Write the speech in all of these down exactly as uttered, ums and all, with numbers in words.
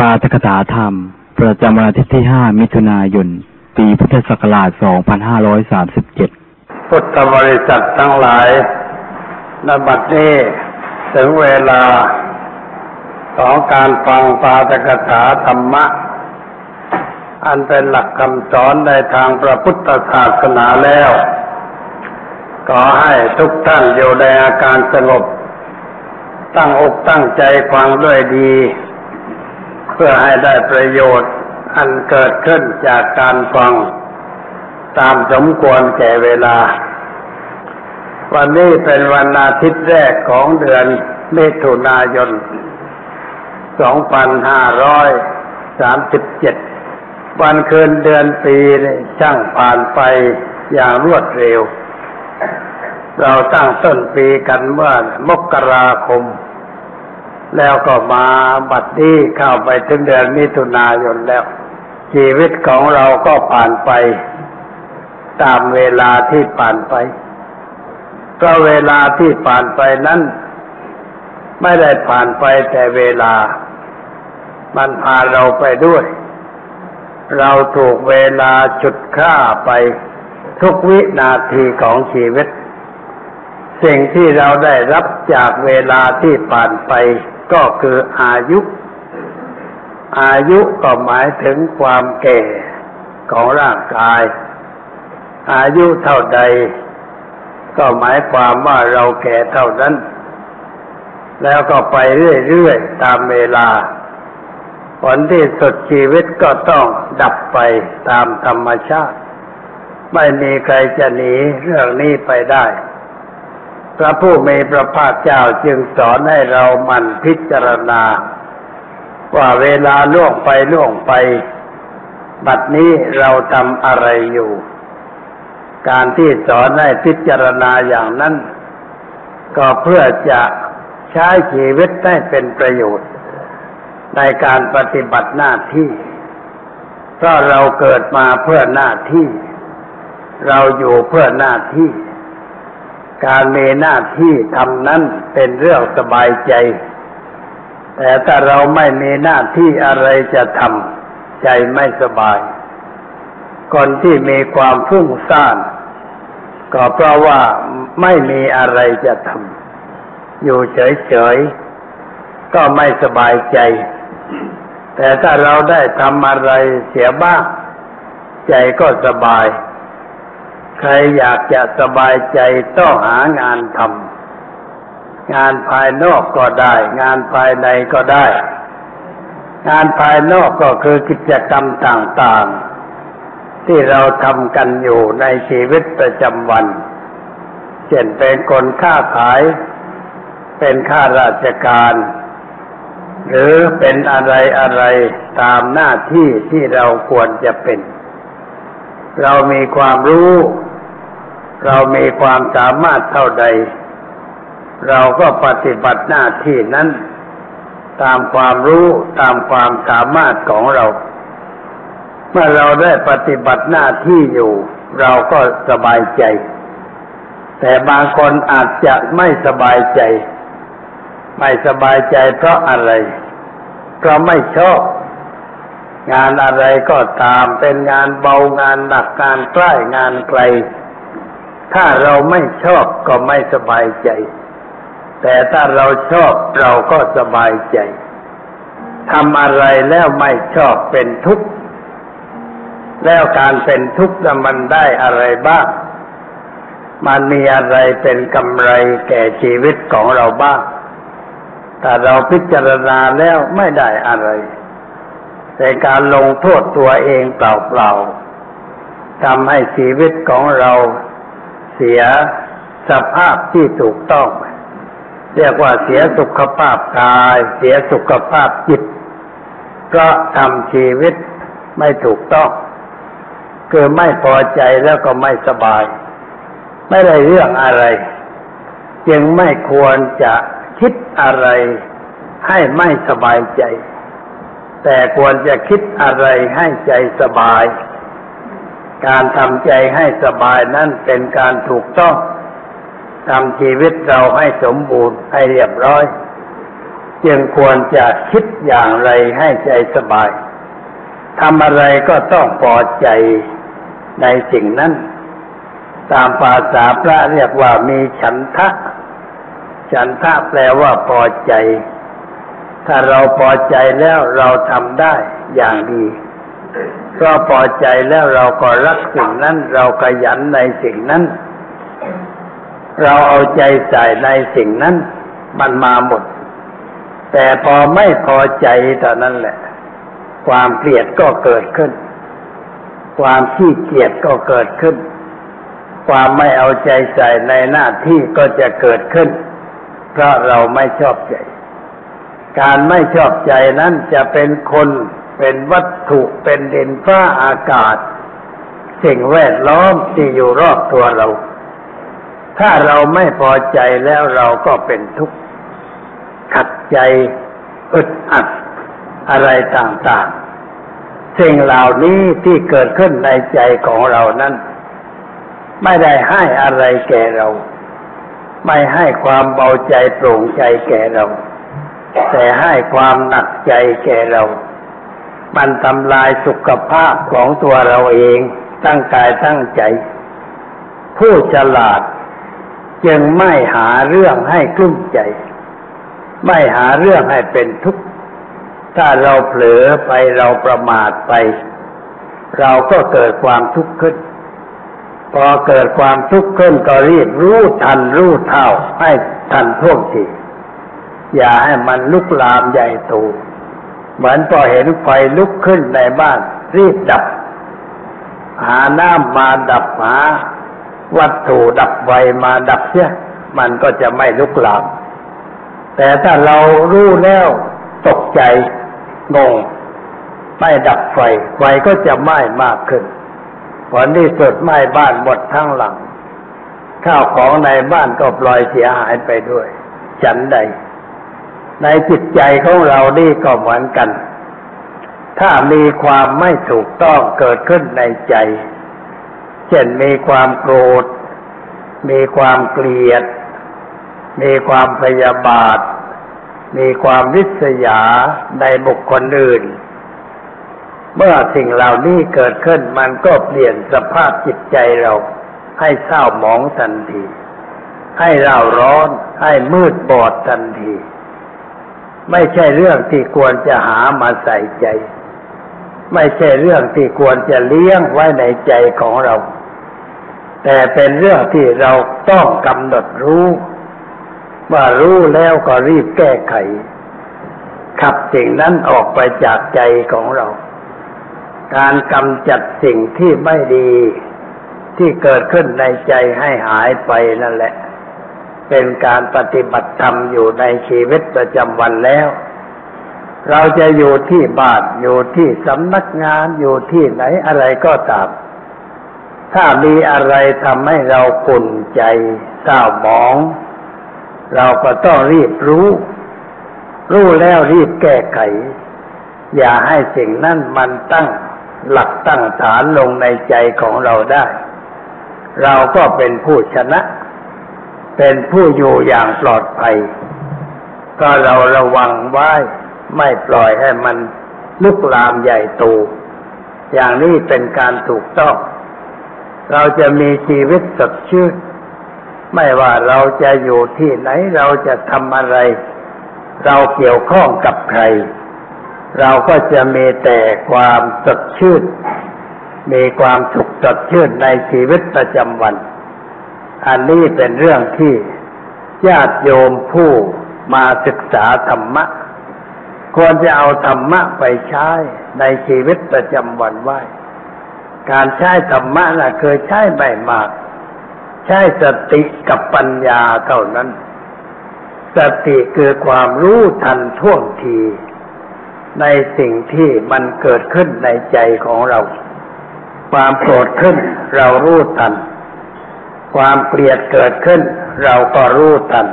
ปาฐกถาธรรมประจำวันอาทิตย์ที่ห้ามิถุนายนปีพุทธศักราชสองพันห้าร้อยสามสิบเจ็ดพุทธบริษัททั้งหลายณ บัดนี้ถึงเวลาของการฟังปาฐกถาธรรมะอันเป็นหลักคำสอนในทางพระพุทธศาสนาแล้วขอให้ทุกท่านอยู่ในอาการสงบตั้งอกตั้งใจฟังด้วยดีเพื่อให้ได้ประโยชน์อันเกิดขึ้นจากการฟังตามสมควรแก่เวลาวันนี้เป็นวันอาทิตย์แรกของเดือนมิถุนายน สองพันห้าร้อยสามสิบเจ็ด วันคืนเดือนปีช่างผ่านไปอย่างรวดเร็วเราตั้งต้นปีกันเมื่อมกราคมแล้วก็มาบัดนี้เข้าไปถึงเดือนมิถุนายนแล้วชีวิตของเราก็ผ่านไปตามเวลาที่ผ่านไปก็เวลาที่ผ่านไปนั้นไม่ได้ผ่านไปแต่เวลามันพาเราไปด้วยเราถูกเวลาฉุดฆ่าไปทุกวินาทีของชีวิตสิ่งที่เราได้รับจากเวลาที่ผ่านไปก็คืออายุอายุก็หมายถึงความแก่ของร่างกายอายุเท่าใดก็หมายความว่าเราแก่เท่านั้นแล้วก็ไปเรื่อยๆตามเวลาผลที่สุดชีวิตก็ต้องดับไปตามธรรมชาติไม่มีใครจะหนีเรื่องนี้ไปได้พระผู้มีพระภาคเจ้าจึงสอนให้เราหมั่นพิจารณาว่าเวลาล่วงไปล่วงไปบัดนี้เราทำอะไรอยู่การที่สอนให้พิจารณาอย่างนั้นก็เพื่อจะใช้ชีวิตให้เป็นประโยชน์ในการปฏิบัติหน้าที่เพราะเราเกิดมาเพื่อหน้าที่เราอยู่เพื่อหน้าที่การมีหน้าที่ทำนั้นเป็นเรื่องสบายใจแต่ถ้าเราไม่มีหน้าที่อะไรจะทำใจไม่สบายคนที่มีความฟุ้งซ่านก็เพราะว่าไม่มีอะไรจะทำอยู่เฉยๆก็ไม่สบายใจแต่ถ้าเราได้ทำอะไรเสียบ้างใจก็สบายใครอยากจะสบายใจต้องหางานทำงานภายนอกก็ได้งานภายในก็ได้งานภายนอกก็คือกิจกรรมต่างๆที่เราทำกันอยู่ในชีวิตประจำวันเช่นเป็นคนค้าขายเป็นข้าราชการหรือเป็นอะไรอะไรตามหน้าที่ที่เราควรจะเป็นเรามีความรู้เรามีความสามารถเท่าใดเราก็ปฏิบัติหน้าที่นั้นตามความรู้ตามความสามารถของเราเมื่อเราได้ปฏิบัติหน้าที่อยู่เราก็สบายใจแต่บางคนอาจจะไม่สบายใจไม่สบายใจเพราะอะไรเพราะไม่ชอบงานอะไรก็ตามเป็นงานเบางานหนักงานใกล้งานไกลถ้าเราไม่ชอบก็ไม่สบายใจแต่ถ้าเราชอบเราก็สบายใจทำอะไรแล้วไม่ชอบเป็นทุกข์แล้วการเป็นทุกข์แล้วมันได้อะไรบ้างมันมีอะไรเป็นกำไรแก่ชีวิตของเราบ้างแต่เราพิจารณาแล้วไม่ได้อะไรแต่การลงโทษตัวเองเปล่าๆทำให้ชีวิตของเราเสียสภาพที่ถูกต้องเรียกว่าเสียสุขภาพกายเสียสุขภาพจิตเพราะทำชีวิตไม่ถูกต้องคือไม่พอใจแล้วก็ไม่สบายไม่ได้เรื่องอะไรจึงไม่ควรจะคิดอะไรให้ไม่สบายใจแต่ควรจะคิดอะไรให้ใจสบายการทำใจให้สบายนั้นเป็นการถูกต้องทำชีวิตเราให้สมบูรณ์ให้เรียบร้อย จึงควรจะคิดอย่างไรให้ใจสบายทำอะไรก็ต้องพอใจในสิ่งนั้นตามภาษาพระเรียกว่ามีฉันทะฉันทะแปลว่าพอใจถ้าเราพอใจแล้วเราทำได้อย่างดีเพราะพอใจแล้วเราก็รักสิ่งนั้นเราขยันในสิ่งนั้นเราเอาใจใส่ในสิ่งนั้นมันมาหมดแต่พอไม่พอใจตอนนั้นแหละความเกลียดก็เกิดขึ้นความขี้เกียจก็เกิดขึ้นความไม่เอาใจใส่ในหน้าที่ก็จะเกิดขึ้นเพราะเราไม่ชอบใจการไม่ชอบใจนั้นจะเป็นคนเป็นวัตถุเป็นดินฟ้าอากาศสิ่งแวดล้อมที่อยู่รอบตัวเราถ้าเราไม่พอใจแล้วเราก็เป็นทุกข์ขัดใจอึดอัดอะไรต่างๆสิ่งเหล่านี้ที่เกิดขึ้นในใจของเรานั้นไม่ได้ให้อะไรแก่เราไม่ให้ความเบาใจโปร่งใจแก่เราแต่ให้ความหนักใจแก่เรามันทำลายสุขภาพของตัวเราเองตั้งกายตั้งใจผู้ฉลาดจึงไม่หาเรื่องให้กลุ้มใจไม่หาเรื่องให้เป็นทุกข์ถ้าเราเผลอไปเราประมาทไปเราก็เกิดความทุกข์ขึ้นพอเกิดความทุกข์ขึ้นก็รีบรู้ทันรู้เท่าให้ทันท่วงทีอย่าให้มันลุกลามใหญ่โตเหมือนพอเห็นไฟลุกขึ้นในบ้านรีบดับหาน้ำมาดับหาวัตถุดับไฟมาดับเสียมันก็จะไม่ลุกลามแต่ถ้าเรารู้แล้วตกใจงงไม่ดับไฟไฟก็จะไหม้มากขึ้นผลที่สุดไหม้บ้านหมดทั้งหลังข้าวของในบ้านก็ปล่อยเสียหายไปด้วยฉันใดในจิตใจของเรานี่ก็เหมือนกันถ้ามีความไม่ถูกต้องเกิดขึ้นในใจเช่นมีความโกรธมีความเกลียดมีความพยาบาทมีความริษยาในบุคคลอื่นเมื่อสิ่งเหล่านี้เกิดขึ้นมันก็เปลี่ยนสภาพจิตใจเราให้เศร้าหมองทันทีให้เราร้อนให้มืดบอดทันทีไม่ใช่เรื่องที่ควรจะหามาใส่ใจไม่ใช่เรื่องที่ควรจะเลี้ยงไว้ในใจของเราแต่เป็นเรื่องที่เราต้องกำหนดรู้ว่ารู้แล้วก็รีบแก้ไขขับสิ่งนั้นออกไปจากใจของเราการกำจัดสิ่งที่ไม่ดีที่เกิดขึ้นในใจให้หายไปนั่นแหละเป็นการปฏิบัติธรรมอยู่ในชีวิตประจำวันแล้วเราจะอยู่ที่บ้านอยู่ที่สำนักงานอยู่ที่ไหนอะไรก็ตามถ้ามีอะไรทำให้เราขุ่นใจเศร้าหมองเราก็ต้องรีบรู้รู้แล้วรีบแก้ไขอย่าให้สิ่งนั้นมันตั้งหลักตั้งฐานลงในใจของเราได้เราก็เป็นผู้ชนะเป็นผู้อยู่อย่างปลอดภัยก็เราระวังไว้ไม่ปล่อยให้มันลุกลามใหญ่โตอย่างนี้เป็นการถูกต้องเราจะมีชีวิตสดชื่นไม่ว่าเราจะอยู่ที่ไหนเราจะทำอะไรเราเกี่ยวข้องกับใครเราก็จะมีแต่ความสดชื่นมีความสุขสดชื่นในชีวิตประจำวันอันนี้เป็นเรื่องที่ญาติโยมผู้มาศึกษาธรรมะควรจะเอาธรรมะไปใช้ในชีวิตประจำวันไว้การใช้ธรรมะน่ะเคยใช้ไม่มากใช้สติกับปัญญาเท่านั้นสติคือความรู้ทันท่วงทีในสิ่งที่มันเกิดขึ้นในใจของเราความโกรธขึ้นเรารู้ทันความเกลียดเกิดขึ้นเราก็รู้ทัน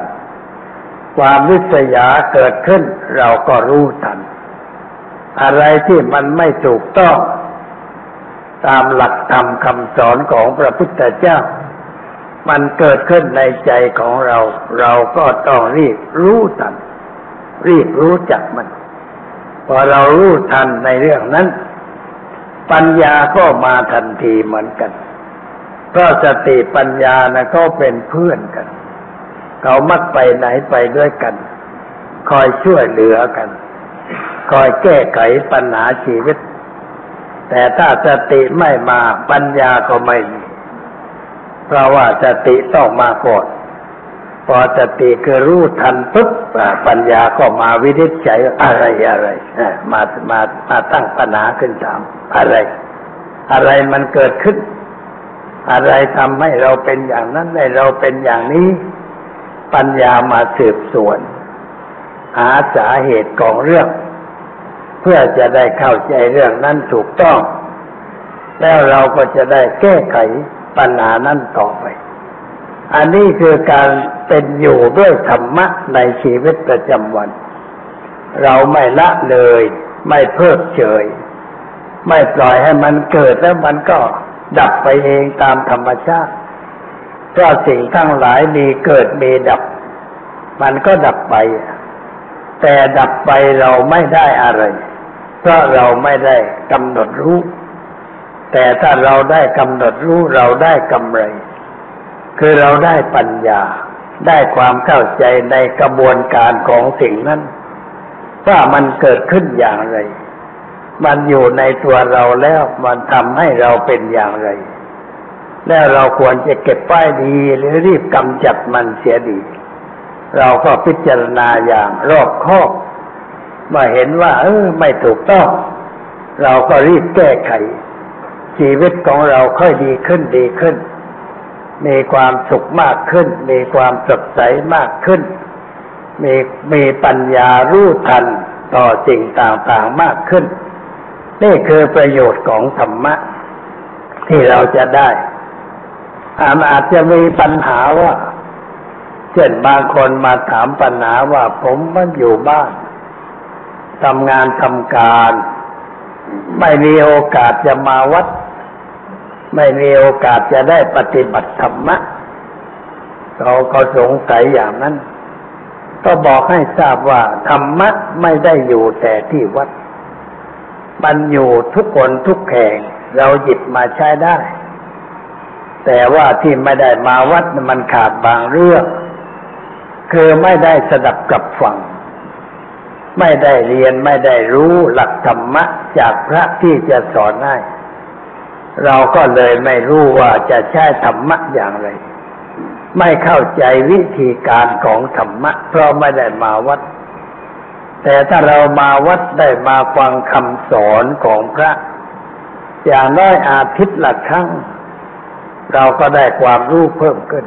ความวิษยาเกิดขึ้นเราก็รู้ทันอะไรที่มันไม่ถูกต้องตามหลักธรรมคำสอนของพระพุทธเจ้ามันเกิดขึ้นในใจของเราเราก็ต้องรีบรู้ทัน รีบรู้จักมันพอเรารู้ทันในเรื่องนั้นปัญญาก็มาทันทีเหมือนกันก็สติปัญญานะก็เป็นเพื่อนกันเขามักไปไหนไปด้วยกันคอยช่วยเหลือกันคอยแก้ไขปัญหาชีวิตแต่ถ้าสติไม่มาปัญญาก็ไม่มีเพราะว่าสติต้องมาก่อนพอสติคือรู้ทันปุ๊บปัญญาก็มาวินิจฉัยอะไรอะไรมามามาตั้งปัญหาขึ้นถามอะไรอะไรมันเกิดขึ้นอะไรทำให้เราเป็นอย่างนั้นให้เราเป็นอย่างนี้ปัญญามาสืบสวนหาสาเหตุของเรื่องเพื่อจะได้เข้าใจเรื่องนั้นถูกต้องแล้วเราก็จะได้แก้ไขปัญหานั้นต่อไปอันนี้คือการเป็นอยู่ด้วยธรรมะในชีวิตประจำวันเราไม่ละเลยไม่เพิกเฉยไม่ปล่อยให้มันเกิดแล้วมันก็ดับไปเองตามธรรมชาติเพราะสิ่งทั้งหลายมีเกิดมีดับมันก็ดับไปแต่ดับไปเราไม่ได้อะไรเพราะเราไม่ได้กำหนดรู้แต่ถ้าเราได้กำหนดรู้เราได้กำไรคือเราได้ปัญญาได้ความเข้าใจในกระบวนการของสิ่งนั้นว่ามันเกิดขึ้นอย่างไรมันอยู่ในตัวเราแล้วมันทำให้เราเป็นอย่างไรแล้วเราควรจะเก็บไว้ดีหรือรีบกำจัดมันเสียดีเราก็พิจารณาอย่างรอบคอบเมื่อเห็นว่าเออไม่ถูกต้องเราก็รีบแก้ไขชีวิตของเราค่อยดีขึ้นดีขึ้นมีความสุขมากขึ้นมีความสดใสมากขึ้นมีมีปัญญารู้ทันต่อสิ่งต่างๆมากขึ้นนี่คือประโยชน์ของธรรมะที่เราจะได้อาจจะมีปัญหาว่าเช่นบางคนมาถามปัญหาว่าผมมันอยู่บ้านทำงานทำการไม่มีโอกาสจะมาวัดไม่มีโอกาสจะได้ปฏิบัติธรรมะเราก็สงสัยอย่างนั้นก็บอกให้ทราบว่าธรรมะไม่ได้อยู่แต่ที่วัดมันอยู่ทุกคนทุกแห่งเราหยิบมาใช้ได้แต่ว่าที่ไม่ได้มาวัดมันขาดบางเรื่องคือไม่ได้สดับกับฟังไม่ได้เรียนไม่ได้รู้หลักธรรมะจากพระที่จะสอนให้เราก็เลยไม่รู้ว่าจะใช้ธรรมะอย่างไรไม่เข้าใจวิธีการของธรรมะเพราะไม่ได้มาวัดแต่ถ้าเรามาวัดได้มาฟังคำสอนของพระอย่างน้อยอาทิตย์ละครั้งเราก็ได้ความรู้เพิ่มขึ้น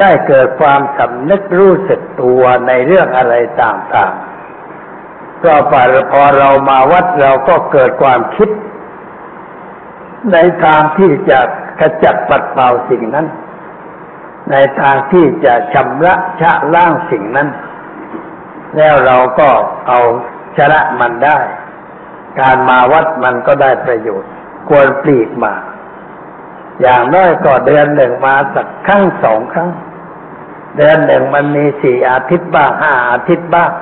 ได้เกิดความสำนึกรู้สึกตัวในเรื่องอะไรต่างๆก็พอเรามาวัดเราก็เกิดความคิดในทางที่จะขจัดปัดเป่าสิ่งนั้นในทางที่จะชำระชะล้างสิ่งนั้นแล้วเราก็เอาชนะมันได้การมาวัดมันก็ได้ประโยชน์ควรปลีกมาอย่างน้อยก็เดือนหนึ่งมาสักครั้งสองครั้งเดือนหนึ่งมันมีสี่อาทิตย์บ้างห้าอาทิตย์บ้าง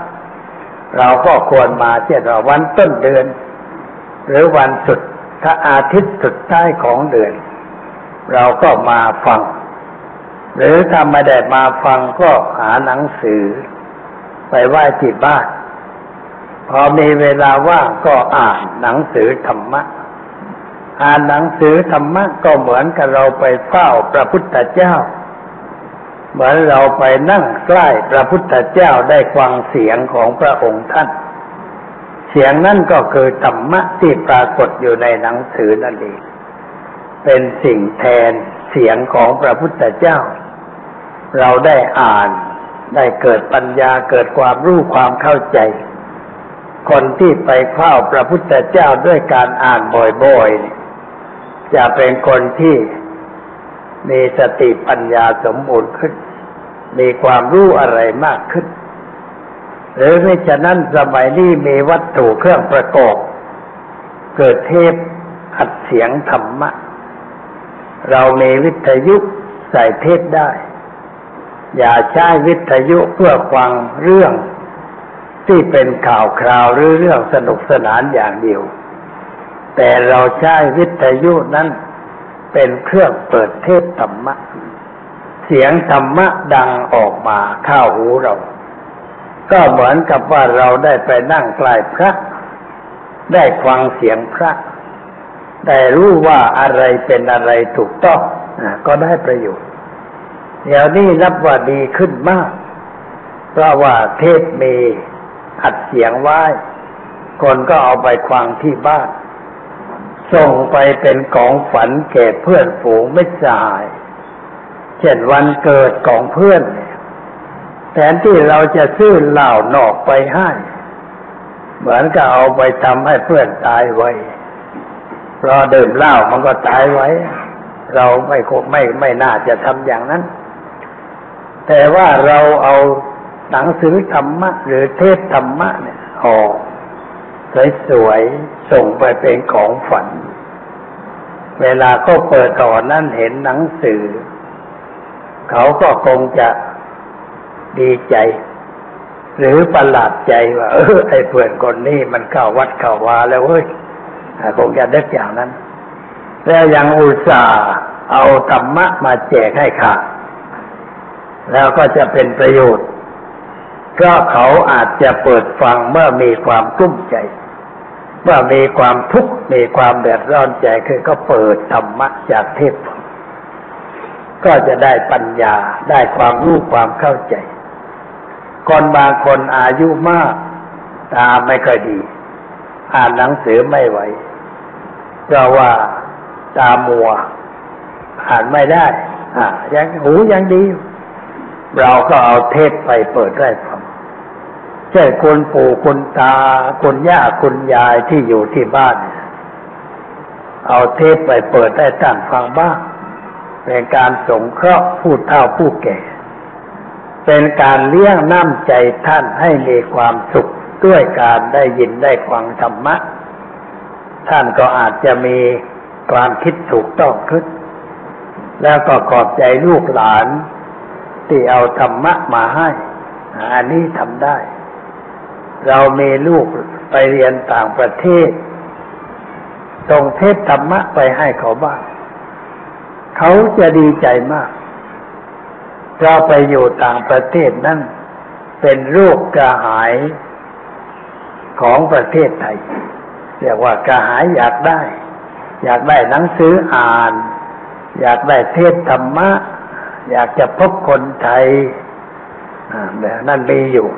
เราก็ควรมาเช่นว่าวันต้นเดือนหรือวันสุดถ้าอาทิตย์สุดท้ายของเดือนเราก็มาฟังหรือถ้าไม่ได้มาฟังก็หาหนังสือไปไหว้ที่บ้านพอมีเวลาว่างก็อ่านหนังสือธรรมะอ่านหนังสือธรรมะก็เหมือนกับเราไปเฝ้าพระพุทธเจ้าเหมือนเราไปนั่งใกล้พระพุทธเจ้าได้ฟังเสียงของพระองค์ท่านเสียงนั่นก็คือธรรมะที่ปรากฏอยู่ในหนังสือนั่นเองเป็นสิ่งแทนเสียงของพระพุทธเจ้าเราได้อ่านได้เกิดปัญญาเกิดความรู้ความเข้าใจคนที่ไปเฝ้าพระพุทธเจ้าด้วยการอ่านบ่อยๆจะเป็นคนที่มีสติปัญญาสมบูรณ์ขึ้นมีความรู้อะไรมากขึ้นหรือไม่ฉะนั้นสมัยนี้มีวัตถุเครื่องประกอบเกิดเทปอัดเสียงธรรมะเรามีวิทยุใส่เทปได้อย่าใช้วิทยุเพื่อฟังเรื่อง ที่เป็นข่าวคราวหรือเรื่องสนุกสนานอย่างเดียวแต่เราใช้วิทยุนั้นเป็นเครื่องเปิดเทศธรรมะเสียงธรรมะดังออกมาเข้าหูเราก็เหมือนกับว่าเราได้ไปนั่งใกล้พระได้ฟังเสียงพระได้รู้ว่าอะไรเป็นอะไรถูกต้องก็ได้ประโยชน์เดี๋ยวนี้นับว่าดีขึ้นมากเพราะว่าเทปมีอัดเสียงไว้คนก็เอาไปฟังที่บ้านส่งไปเป็นของฝันแก่เพื่อนฝูงไม่สายเช่นวันเกิดของเพื่อนแทนที่เราจะซื้อเหล้านอกไปให้เหมือนกับเอาไปทำให้เพื่อนตายไวเพราะดื่มเหล้ามันก็ตายไวเราไม่คงไม่ไม่น่าจะทำอย่างนั้นแต่ว่าเราเอาหนังสือธรรมะหรือเทศธรรมะเนี่ยห่อสวยๆส่งไปเป็นของฝันเวลาก็เปิดก่อนนั้นเห็นหนังสือเขาก็คงจะดีใจหรือประหลาดใจว่าเออไอ้เพื่อนคนนี้มันเข้าวัดเข้าวาแล้วเฮ้ยคงจะได้อย่างนั้นแล้วยังอุตส่าห์เอาธรรมะมาแจกให้ข้าแล้วก็จะเป็นประโยชน์เพราะเขาอาจจะเปิดฟังเมื่อมีความกุ้มใจเมื่อมีความทุกข์มีความเดือดร้อนใจคือก็เปิดธรรมะจากเทศก็จะได้ปัญญาได้ความรู้ความเข้าใจคนบางคนอายุมากตาไม่ค่อยดีอ่านหนังสือไม่ไหวเพราะว่าตามัวอ่านไม่ได้อ่ายังหูยังดีเราก็เอาเทปไปเปิดได้ฟังเช่นคนปู่คนตาคนย่าคนยายที่อยู่ที่บ้านเอาเทปไปเปิดได้ตั้งฟังบ้างเป็นการสงเคราะห์ผู้เฒ่าผู้แก่เป็นการเลี้ยงน้ำใจท่านให้มีความสุขด้วยการได้ยินได้ฟังธรรมะท่านก็อาจจะมีความคิดถูกต้องขึ้นแล้วก็ขอบใจลูกหลานที่เอาธรรมะมาให้อันนี้ทำได้เรามีลูกไปเรียนต่างประเทศส่งเทศธรรมะไปให้เขาบ้างเขาจะดีใจมากเราไปอยู่ต่างประเทศนั่นเป็นโรคกระหายของประเทศไทยเรียกว่ากระหายอยากได้อยากได้หนังสืออ่านอยากได้เทศธรรมะอยากจะพบคนไทยแบบนั้นมีอยู่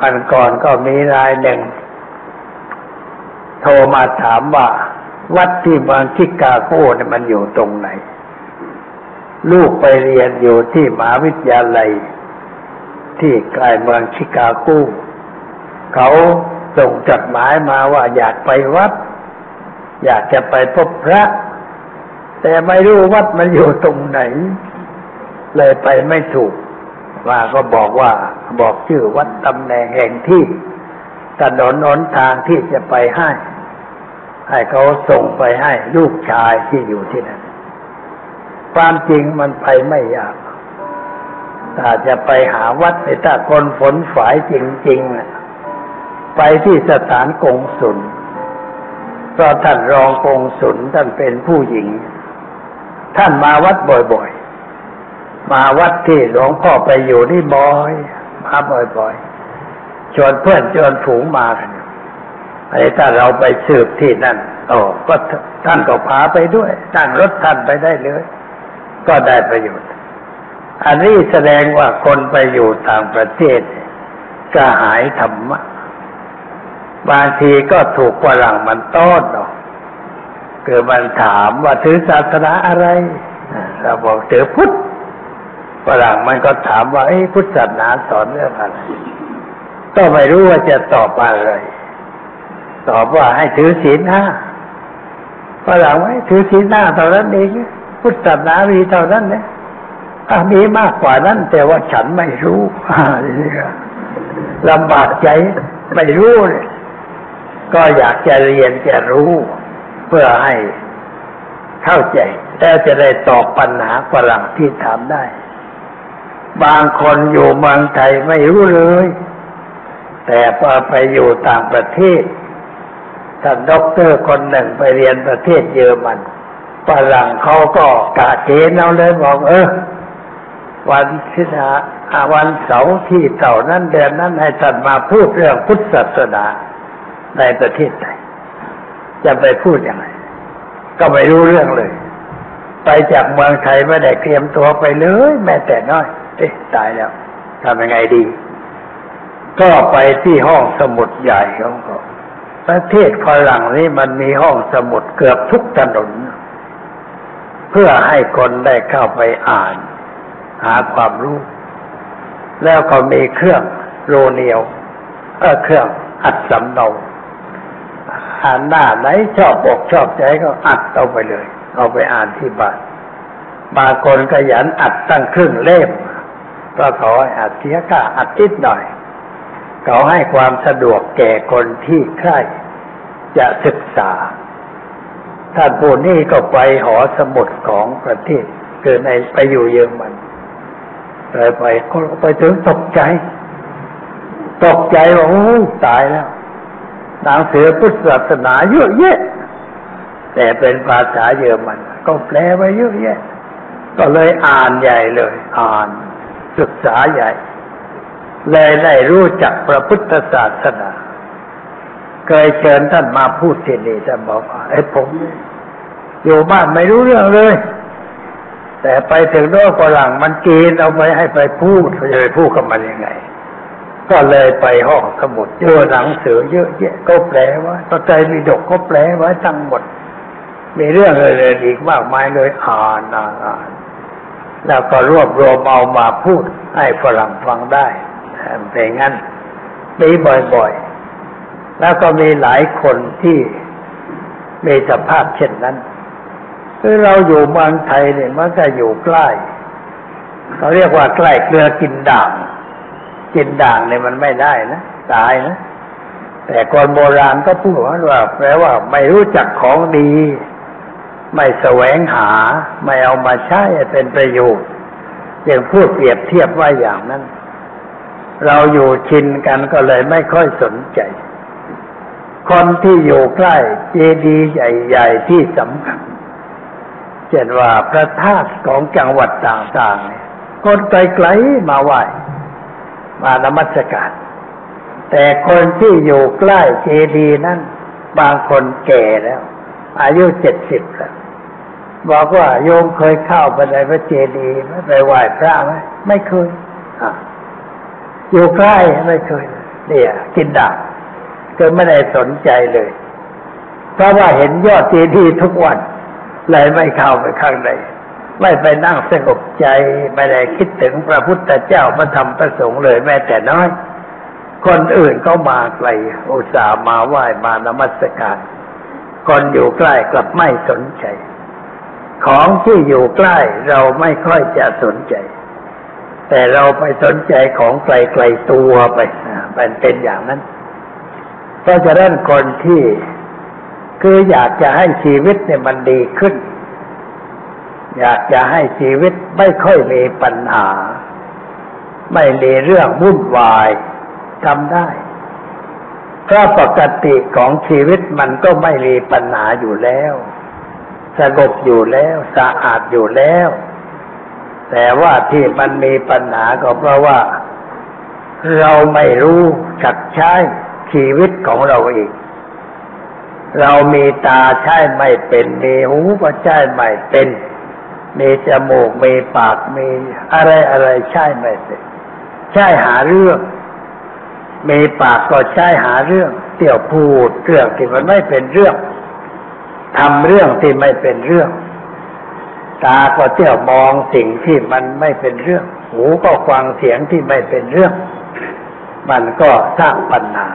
วันก่อนก็มีรายหนึ่งโทรมาถามว่าวัดที่เมืองชิคาโก้เนี่ยมันอยู่ตรงไหนลูกไปเรียนอยู่ที่มหาวิทยาลัยที่ใกล้เมืองชิคาโก้เขาส่งจดหมายมาว่าอยากไปวัดอยากจะไปพบพระแต่ไม่รู้วัดมันอยู่ตรงไหนเลยไปไม่ถูกว่าก็บอกว่าบอกชื่อวัดตำแหน่งแห่งที่ถนนหนทางที่จะไปให้ให้เขาส่งไปให้ลูกชายที่อยู่ที่นั่นความจริงมันไปไม่ยากถ้าจะไปหาวัดในถ้าคนฝนฝายจริงๆไปที่สถานกงสุลเพราะท่านรองกงสุลท่านเป็นผู้หญิงท่านมาวัดบ่อยๆมาวัดที่หลวงพ่อไปอยู่นี่บ่อยมาบ่อยๆชวนเพื่อนชวนฝูงมากันไอ้ถ้าเราไปสืบที่นั่นอ๋อก็ท่านก็พาไปด้วยนั่งรถท่านไปได้เลยก็ได้ประโยชน์อันนี้แสดงว่าคนไปอยู่ต่างประเทศก็หายธรรมะบางทีก็ถูกฝรั่งมันต้อนเนาะคือมันถามว่าถือศาสนาอะไรเราบอกถือพุทธฝรั่งมันก็ถามว่าเอ้ยพุทธศาสนาสอนเรื่องอะไรก็ไม่รู้ว่าจะตอบอะไรตอบว่าให้ถือศีลห้าฝรั่งไว้ถือศีลห้าเท่านั้นเองพุทธศาสนามีเท่านั้นเนี่ยมีมากกว่านั้นแต่ว่าฉันไม่รู้ลำบากใจไม่รู้เลยก็อยากจะเรียนจะรู้เพื่อให้เข้าใจแล้วจะได้ตอบปัญหาฝรั่งที่ถามได้บางคนอยู่เมืองไทยไม่รู้เลย แต่พอไปอยู่ต่างประเทศท่านด็อกเตอร์คนหนึ่งไปเรียนประเทศเยอรมันฝรั่งเขาก็กะเกณฑ์เอาเลยบอกเออวันที่อาวันเสาร์ที่เท่านั้นเดือนนั้นให้ท่านมาพูดเรื่องพุทธศาสนาในประเทศไทยจะไปพูดยังไงก็ไม่รู้เรื่องเลยไปจากเมืองไทยไม่ได้เตรียมตัวไปเลยแม้แต่น้อยเอ๊ะตายแล้วทำยังไงดีก็ไปที่ห้องสมุดใหญ่ของเขาประเทศฝรั่งนี่มันมีห้องสมุดเกือบทุกถนนเพื่อให้คนได้เข้าไปอ่านหาความรู้แล้วก็มีเครื่องโรเนียวเออเครื่องอัดสำเนาอ่านหน้าไหนชอบอกชอบใจก็อัดเอาไปเลยเอาไปอ่านที่บ้านบางคนขยันอัดตั้งครึ่งเล่มก็ขออัดเสียค่าอัดนิดหน่อยเขาให้ความสะดวกแก่คนที่ใคร่จะศึกษาท่านผู้นี้ก็ไปหอสมุดของประเทศเกิดในไปอยู่เยอรมันไปไปไปถึงตกใจตกใจว่าโอ้ตายแล้วหนังสือพุทธศาสนาเยอะแยะแต่เป็นภาษาเยอรมันก็แปลไว้เยอะแยะก็เลยอ่านใหญ่เลยอ่านศึกษาใหญ่เลยได้รู้จักพระพุทธศาสนาเคยเชิญท่านมาพูดที่นี่ท่านบอกว่าไอ้ผมอยู่บ้านไม่รู้เรื่องเลยแต่ไปถึงโลกฝรั่งมันเกณฑ์เอาไปให้ไปพูดจะไปพูดกับมันยังไงก็เลยไปห้องสมุดเจอหนังสือเยอะแยะก็แปลว่าพระไตรปิฎกก็แปลไว้ทั้งหมดมีเรื่องเลยเลยอีกมากมายเลยอ่านอ่านอ่านแล้วก็รวบรวมเอามาพูดให้ฝรั่งฟังได้เป็นงั้นมีบ่อยๆแล้วก็มีหลายคนที่มีสภาพเช่นนั้นคือเราอยู่เมืองไทยเนี่ยมันก็อยู่ใกล้เขาเรียกว่าใกล้เกลือกินด่างกินด่างเนี่ยมันไม่ได้นะตายนะแต่คนโบราณก็พูดว่าแปลว่าไม่รู้จักของดีไม่แสวงหาไม่เอามาใช้เป็นประโยชน์อย่างพูดเปรียบเทียบว่าอย่างนั้นเราอยู่ชินกันก็เลยไม่ค่อยสนใจคนที่อยู่ใกล้เจดีย์ใหญ่ๆที่สำคัญเช่นว่าพระธาตุของจังหวัดต่างๆคนไกลๆมาไหว้มานมัสการแต่คนที่อยู่ใกล้เจดีย์นั้นบางคนแก่แล้วอายุเจ็ดสิบแล้วบอกว่าโยมเคยเข้าไปในพระเจดีย์ไหมไปไหว้พระไหมไม่เคยอยู่ใกล้ไม่เคยเนี่ยกินด่างก็ไม่ได้สนใจเลยเพราะว่าเห็นยอดเจดีย์ทุกวันเลยไม่เข้าไปข้างในไม่ไปนั่งสงบใจไม่ได้คิดถึงพระพุทธเจ้าพระธรรมพระสงฆ์เลยแม้แต่น้อยคนอื่นก็มาไกลอุตส่าห์มาไหว้มานมัสการคนอยู่ใกล้กลับไม่สนใจของที่อยู่ใกล้เราไม่ค่อยจะสนใจแต่เราไปสนใจของไกลๆตัวไปมันเป็นอย่างนั้นเพราะฉะนั้นคนที่คืออยากจะให้ชีวิตเนี่ยมันดีขึ้นอยากจะให้ชีวิตไม่ค่อยมีปัญหาไม่มีเรื่องวุ่นวายทำได้เพราะปกติของชีวิตมันก็ไม่มีปัญหาอยู่แล้วสงบอยู่แล้วสะอาดอยู่แล้วแต่ว่าที่มันมีปัญหาก็เพราะว่าเราไม่รู้จักใช้ชีวิตของเราเองเรามีตาใช้ไม่เป็นมีหูก็ใช้ไม่เป็นมีจมูกมีปากมีอะไรอะไรใช้ไม่เป็นใช้หาเรื่องมีปากก็ใช้หาเรื่องเตี่ยวพูดเรื่องที่มันไม่เป็นเรื่องทำเรื่องที่ไม่เป็นเรื่องตาก็เที่ยวมองสิ่งที่มันไม่เป็นเรื่องหูก็ฟังเสียงที่ไม่เป็นเรื่องมันก็สร้างปัญหา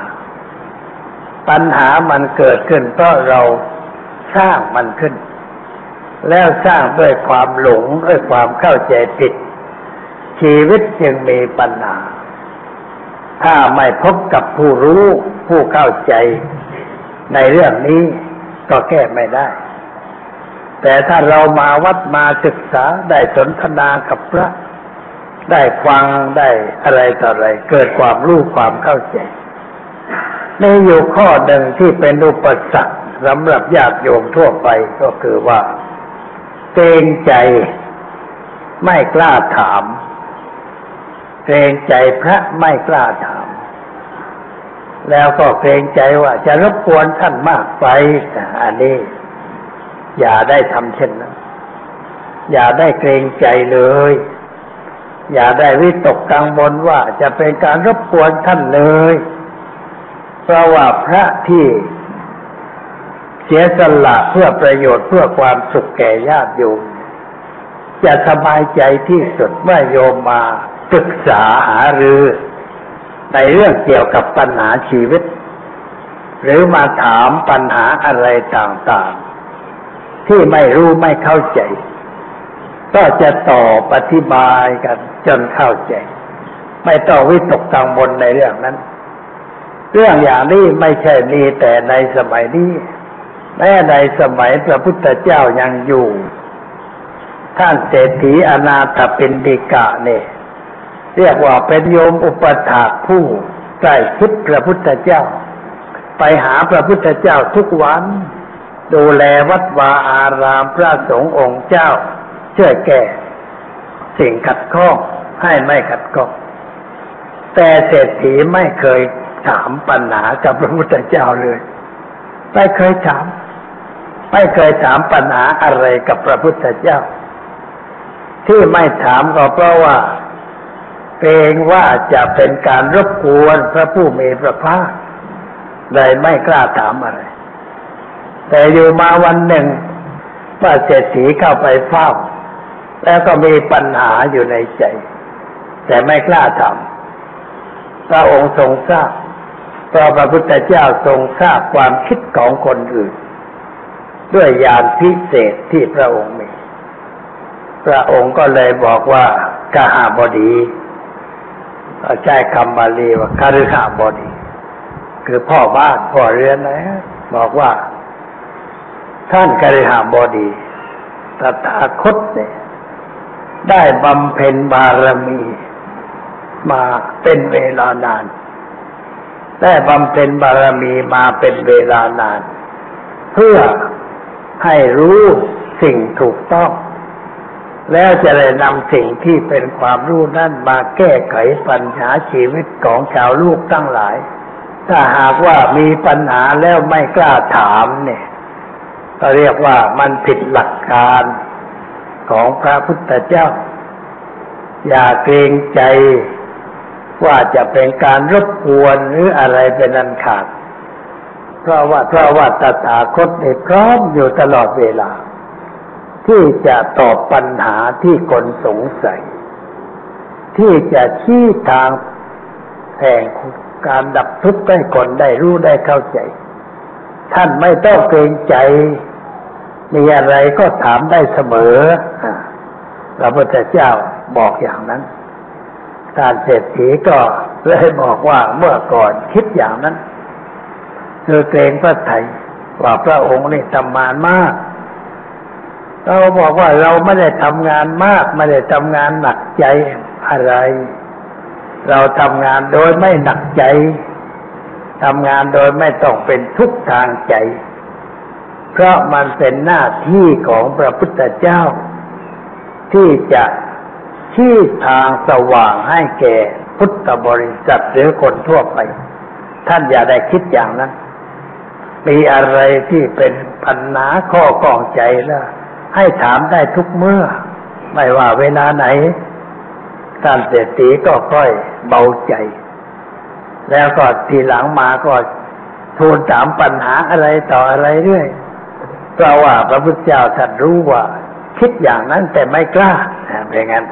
ปัญหามันเกิดขึ้นเพราะเราสร้างมันขึ้นแล้วสร้างด้วยความหลงด้วยความเข้าใจผิดชีวิตจึงมีปัญหาถ้าไม่พบกับผู้รู้ผู้เข้าใจในเรื่องนี้ก็แก้ไม่ได้แต่ถ้าเรามาวัดมาศึกษาได้สนทนากับพระได้ฟังได้อะไรต่ออะไรเกิดความรู้ความเข้าใจ มีอยู่ข้อหนึ่งที่เป็นอุปสรรคสำหรับญาติโยมทั่วไปก็คือว่าเกรงใจไม่กล้าถามเกรงใจพระไม่กล้าถามแล้วก็เกรงใจว่าจะรบกวนท่านมากไปอันนี้อย่าได้ทำเช่นนั้นอย่าได้เกรงใจเลยอย่าได้วิตกกังวลว่าจะเป็นการรบกวนท่านเลยเพราะว่าพระที่เสียสละเพื่อประโยชน์เพื่อความสุขแก่ญาติโยมจะสบายใจที่สุดเมื่อโยมมาปรึกษาหารือในเรื่องเกี่ยวกับปัญหาชีวิตหรือมาถามปัญหาอะไรต่างๆที่ไม่รู้ไม่เข้าใจก็จะตอบอธิบายกันจนเข้าใจไม่ต้องวิตกกังวลในเรื่องนั้นเรื่องอย่างนี้ไม่ใช่มีแต่ในสมัยนี้แม้ในสมัยพระพุทธเจ้ายังอยู่ท่านเศรษฐีอนาถปิณฑิกะเนี่ยเรียกว่าเป็นโยมอุปถากผู้ใกล้ชิดพระพุทธเจ้าไปหาพระพุทธเจ้าทุกวันดูแลวัดวาอารามพระสงฆ์องค์เจ้าช่วยแก้สิ่งขัดข้องให้ไม่ขัดข้องแต่เศรษฐีไม่เคยถามปัญหากับพระพุทธเจ้าเลยไม่เคยถามไม่เคยถามปัญหาอะไรกับพระพุทธเจ้าที่ไม่ถามก็เพราะว่าเกรงว่าจะเป็นการรบกวนพระผู้มีพระภาคเลยไม่กล้าถามอะไรแต่อยู่มาวันหนึ่งพระเศรษฐีเข้าไปเฝ้าแล้วก็มีปัญหาอยู่ในใจแต่ไม่กล้าถามพระองค์ทรงทราบเพราะพระพุทธเจ้าทรงทราบความคิดของคนอื่นด้วยญาณพิเศษที่พระองค์มีพระองค์ก็เลยบอกว่ากหบดีใช้คำบาลีว่าคฤหบดีคือพ่อบ้านพ่อเรือนนะบอกว่าท่านคฤหบดีตถาคตเนี่ยได้บำเพ็ญบารมีมาเป็นเวลานานได้บำเพ็ญบารมีมาเป็นเวลานานเพื่อให้รู้สิ่งถูกต้องแล้วจะได้นำสิ่งที่เป็นความรู้นั้นมาแก้ไขปัญหาชีวิตของชาวลูกทั้งหลายถ้าหากว่ามีปัญหาแล้วไม่กล้าถามเนี่ยก็เรียกว่ามันผิดหลักการของพระพุทธเจ้าอย่าเกรงใจว่าจะเป็นการรบกวนหรืออะไรเป็นอันขาดเพราะว่าเพราะว่าตถาคตเนี่ยพร้อมอยู่ตลอดเวลาที่จะตอบปัญหาที่คนสงสัยที่จะชี้ทางแห่งการดับทุกข์ให้คนได้รู้ได้เข้าใจท่านไม่ต้องเกรงใจมีอะไรก็ถามได้เสมอพระพุทธเจ้าบอกอย่างนั้นท่านเศรษฐีก็เลยบอกว่าเมื่อก่อนคิดอย่างนั้นคือเกรงพระไทยว่าพระองค์นี่ทำงานมากเราบอกว่าเราไม่ได้ทำงานมากไม่ได้ทำงานหนักใจอะไรเราทำงานโดยไม่หนักใจทำงานโดยไม่ต้องเป็นทุกข์ทางใจเพราะมันเป็นหน้าที่ของพระพุทธเจ้าที่จะชี้ทางสว่างให้แก่พุทธบริษัทหรือคนทั่วไปท่านอย่าได้คิดอย่างนั้นมีอะไรที่เป็นปัญหาข้อข้องใจแล้วให้ถามได้ทุกเมื่อไม่ว่าเวลาไหนท่านเศรษฐีก็ค่อยเบาใจแล้วก็ทีหลังมาก็ทูลถามปัญหาอะไรต่ออะไรเรื่อยเพราะว่าพระพุทธเจ้าท่านรู้ว่าคิดอย่างนั้นแต่ไม่กล้าเป็นงั้น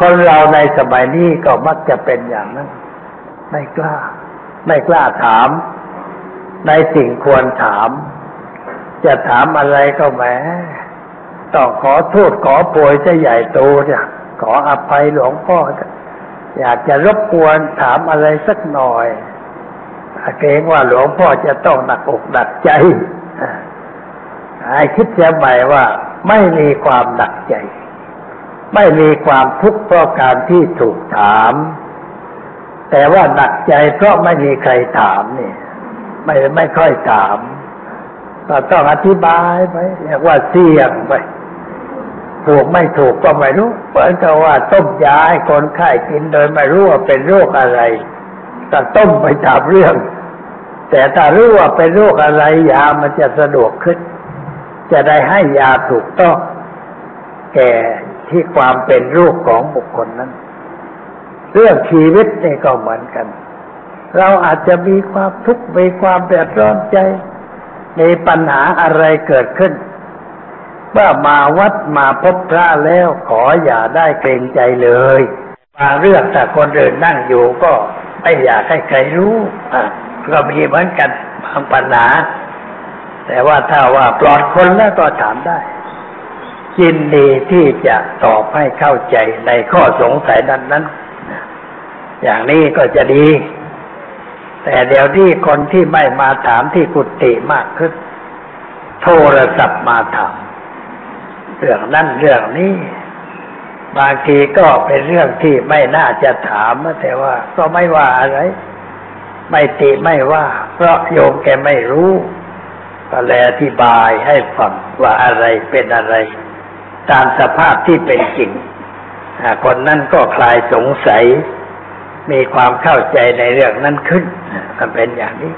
คนเราในสมัยนี้ก็มักจะเป็นอย่างนั้นไม่กล้าไม่กล้าถามในสิ่งควรถามจะถามอะไรก็แหมต้องขอโทษขอโพยจะใหญ่โตเนี่ยขออภัยหลวงพ่ออยากจะรบกวนถามอะไรสักหน่อยเกรงว่าหลวงพ่อจะต้องหนักอกหนักใจให้คิดเสียใหม่ว่าไม่มีความหนักใจไม่มีความทุกข์เพราะการที่ถูกถาม แต่ว่าหนักใจเพราะไม่มีใครถามนี่ไม่ไม่ค่อยถามก็ต้องอธิบายไปเรียกว่าเสี่ยงไปถูกไม่ถูกก็ไม่รู้เหมือนกับว่าต้มยาให้คนไข้กินโดยไม่รู้ว่าเป็นโรคอะไรก็ต้มไปตามเรื่องแต่ถ้ารู้ว่าเป็นโรคอะไรยามันจะสะดวกขึ้นจะได้ให้ยาถูกต้องแก่ที่ความเป็นโรคของบุคคลนั้นเรื่องชีวิตนี่ก็เหมือนกันเราอาจจะมีความทุกข์มีความเดือดร้อนใจในปัญหาอะไรเกิดขึ้นเมื่อมาวัดมาพบพระแล้วขออย่าได้เกรงใจเลยบางเรื่องแต่คนอื่นนั่งอยู่ก็ไม่อยากให้ใครรู้ก็มีเหมือนกันบางปัญหาแต่ว่าถ้าว่าปลอดคนแล้วก็ถามได้ยินดีที่จะตอบให้เข้าใจในข้อสงสัยนั้นนั้นอย่างนี้ก็จะดีแต่เดี๋ยวนี้คนที่ไม่มาถามที่กุฏิมากขึ้นโทรศัพท์มาถามเรื่องนั้นเรื่องนี้บางทีก็เป็นเรื่องที่ไม่น่าจะถามแต่ว่าก็ไม่ว่าอะไรไม่ติไม่ว่าเพราะโยมแกไม่รู้ก็เลยอธิบายให้ฟังว่าอะไรเป็นอะไรตามสภาพที่เป็นจริงคนนั้นก็คลายสงสัยมีความเข้าใจในเรื่องนั้นขึ้นมันเป็นอย่างนี้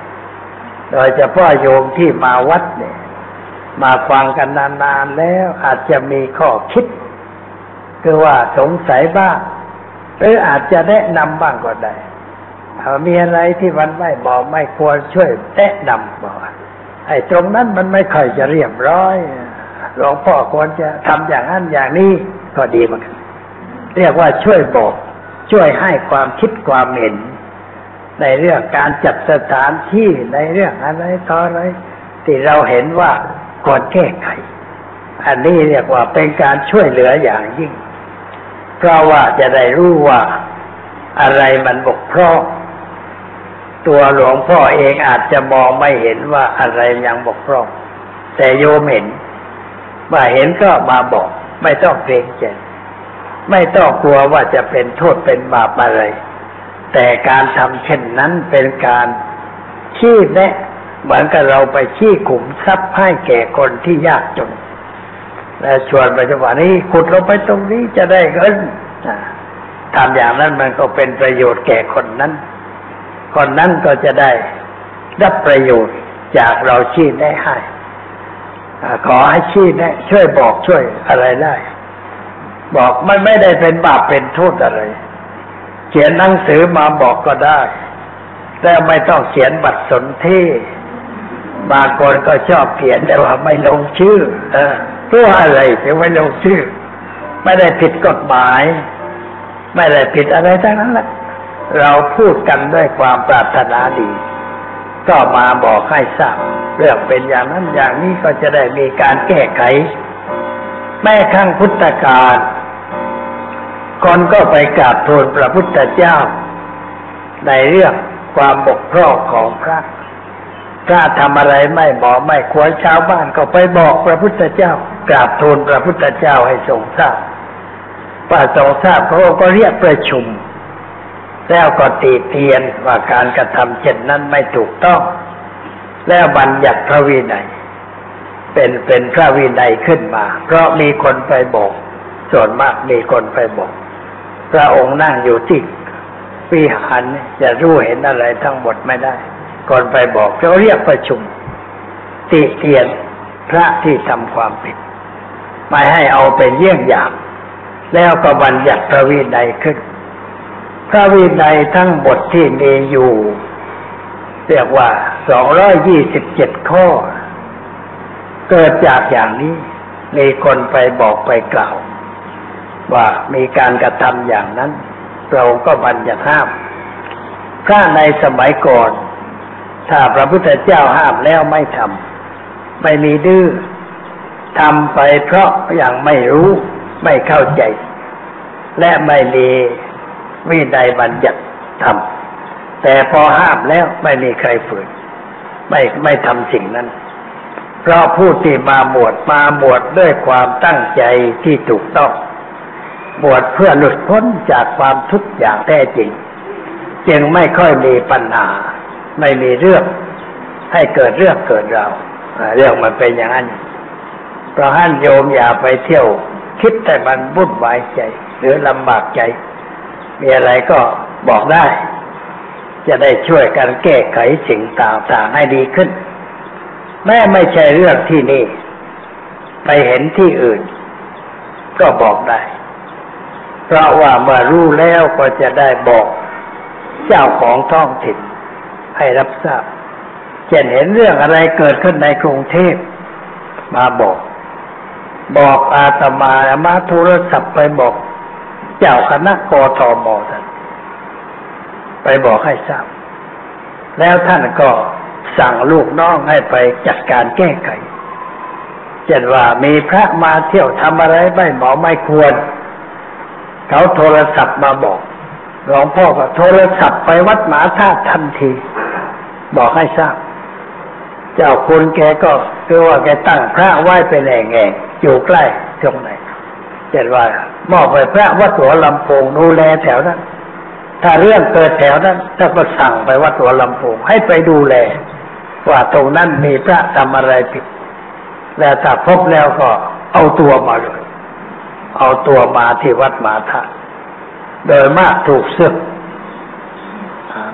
โดยเฉพาะโยมที่มาวัดเนี่ยมาฟังกันนานๆแล้วอาจจะมีข้อคิดคือว่าสงสัยบ้างหรืออาจจะแนะนำบ้างก็ได้ถ้ามีอะไรที่มันไม่บอกไม่ควรช่วยแนะนำบอกไอ้ตรงนั้นมันไม่ค่อยจะเรียบร้อยหลวงพ่อควรจะทำอย่างนั้นอย่างนี้ก็ดีเหมือนกันเรียกว่าช่วยบอกช่วยให้ความคิดความเห็นในเรื่องการจัดสถานที่ในเรื่องอะไรต่ออะไรที่เราเห็นว่าควรแก้ไขอันนี้เรียกว่าเป็นการช่วยเหลืออย่างยิ่งเพราะว่าจะได้รู้ว่าอะไรมันบกพร่องตัวหลวงพ่อเองอาจจะมองไม่เห็นว่าอะไรยังบกพร่องแต่โยมเห็นว่าเห็นก็มาบอกไม่ต้องเกรงใจไม่ต้องกลัวว่าจะเป็นโทษเป็นบาปอะไรแต่การทำเช่นนั้นเป็นการชี้แนะเหมือนกับเราไปชี้ขุมทรัพย์ให้แก่คนที่ยากจนและชวนไปจังหวะนี้ขุดลงไปตรงนี้จะได้เงินทำอย่างนั้นมันก็เป็นประโยชน์แก่คนนั้นคนนั้นก็จะได้รับประโยชน์จากเราชี้แนะให้ขอให้ชี้แนะช่วยบอกช่วยอะไรได้บอกมันไม่ได้เป็นบาปเป็นโทษอะไรเขียนหนังสือมาบอกก็ได้แต่ไม่ต้องเขียนบัตรสนเทศบางคนก็ชอบเขียนแต่ว่าไม่ลงชื่อเออเพื่ออะไรถึงไม่ลงชื่อไม่ได้ผิดกฎหมายไม่ได้ผิดอะไรทั้งนั้นแหละเราพูดกันด้วยความปรารถนาดีก็มาบอกให้ทราบเรื่องเป็นอย่างนั้นอย่างนี้ก็จะได้มีการแก้ไขแม้ครั้งพุทธกาลคนก็ไปกราบทูลพระพุทธเจ้าในเรื่องความบกพร่องของพระพระทำอะไรไม่บอกไม่ควรชาวบ้านก็ไปบอกพระพุทธเจ้ากราบทูลพระพุทธเจ้าให้ทรงทราบพระทรงทราบพระองค์ก็เรียกประชุมแล้วก็ติเตียนว่าการกระทำเช่นนั้นไม่ถูกต้องแล้วบัญญัติพระวินัยเป็นเป็นพระวินัยขึ้นมาเพราะมีคนไปบอกส่วนมากมีคนไปบอกพระองค์นั่งอยู่ที่วิหารจะรู้เห็นอะไรทั้งหมดไม่ได้คนไปบอกเขาเรียกประชุมติเตียนพระที่ทำความผิดไม่ให้เอาเป็นเยี่ยงอย่างแล้วก็บัญญัติพระวินัยขึ้นพระวินัยทั้งหมดที่มีอยู่เรียกว่าสองร้อยยี่สิบเจ็ดข้อเกิดจากอย่างนี้มีคนไปบอกไปกล่าวว่ามีการกระทำอย่างนั้นเราก็บัญญัติห้ามถ้าในสมัยก่อนถ้าพระพุทธเจ้าห้ามแล้วไม่ทำไม่มีดื้อทำไปเพราะยังไม่รู้ไม่เข้าใจและไม่มีวินัยบัญญัติทำแต่พอห้ามแล้วไม่มีใครฝืนไม่ไม่ทำสิ่งนั้นเพราะผู้ที่มาบวชมาบวชด้วยความตั้งใจที่ถูกต้องบวชเพื่อหลุดพ้นจากความทุกข์อย่างแท้จริง จึงไม่ค่อยมีปัญหาไม่มีเรื่องให้เกิดเรื่องเกิดราวเรื่องมันเป็นอย่างนั้นเพราะฉะนั้นโยมอย่าไปเที่ยวคิดแต่มันวุ่นวายใจหรือลำบากใจมีอะไรก็บอกได้จะได้ช่วยกันแก้ไขสิ่งต่างๆให้ดีขึ้นแม้ไม่ใช่เรื่องที่นี่ไปเห็นที่อื่นก็บอกได้เพราะว่าเมื่อรู้แล้วก็จะได้บอกเจ้าของท้องถิ่นให้รับทราบเช่นเห็นเรื่องอะไรเกิดขึ้นในกรุงเทพมาบอกบอกอาตมามาโทรศัพท์ไปบอกเจ้าคณะกทม.ท่านไปบอกให้ทราบแล้วท่านก็สั่งลูกน้องให้ไปจัดการแก้ไขเช่นว่ามีพระมาเที่ยวทำอะไรไม่เหมาะไม่ควรเขาโทรศัพท์มาบอกหลวงพ่อก็โทรศัพท์ไปวัดหมาธาตุทันทีบอกให้ทราบเจ้าคุณแกก็คือว่าแกตั้งพระไหว้เป็นแห่งๆอยู่ใกล้ตรงไหนเช่นว่ามอบไปพระวัดหัวลำโพงดูแลแถวนั้นถ้าเรื่องเกิดแถวนั้นท่านก็สั่งไปวัดหัวลำโพงให้ไปดูแลว่าตรงนั้นมีพระทำอะไรผิดแล้วถ้าพบแล้วก็เอาตัวมาเลยเอาตัวมาที่วัดมาทะโดยมากถูกศึก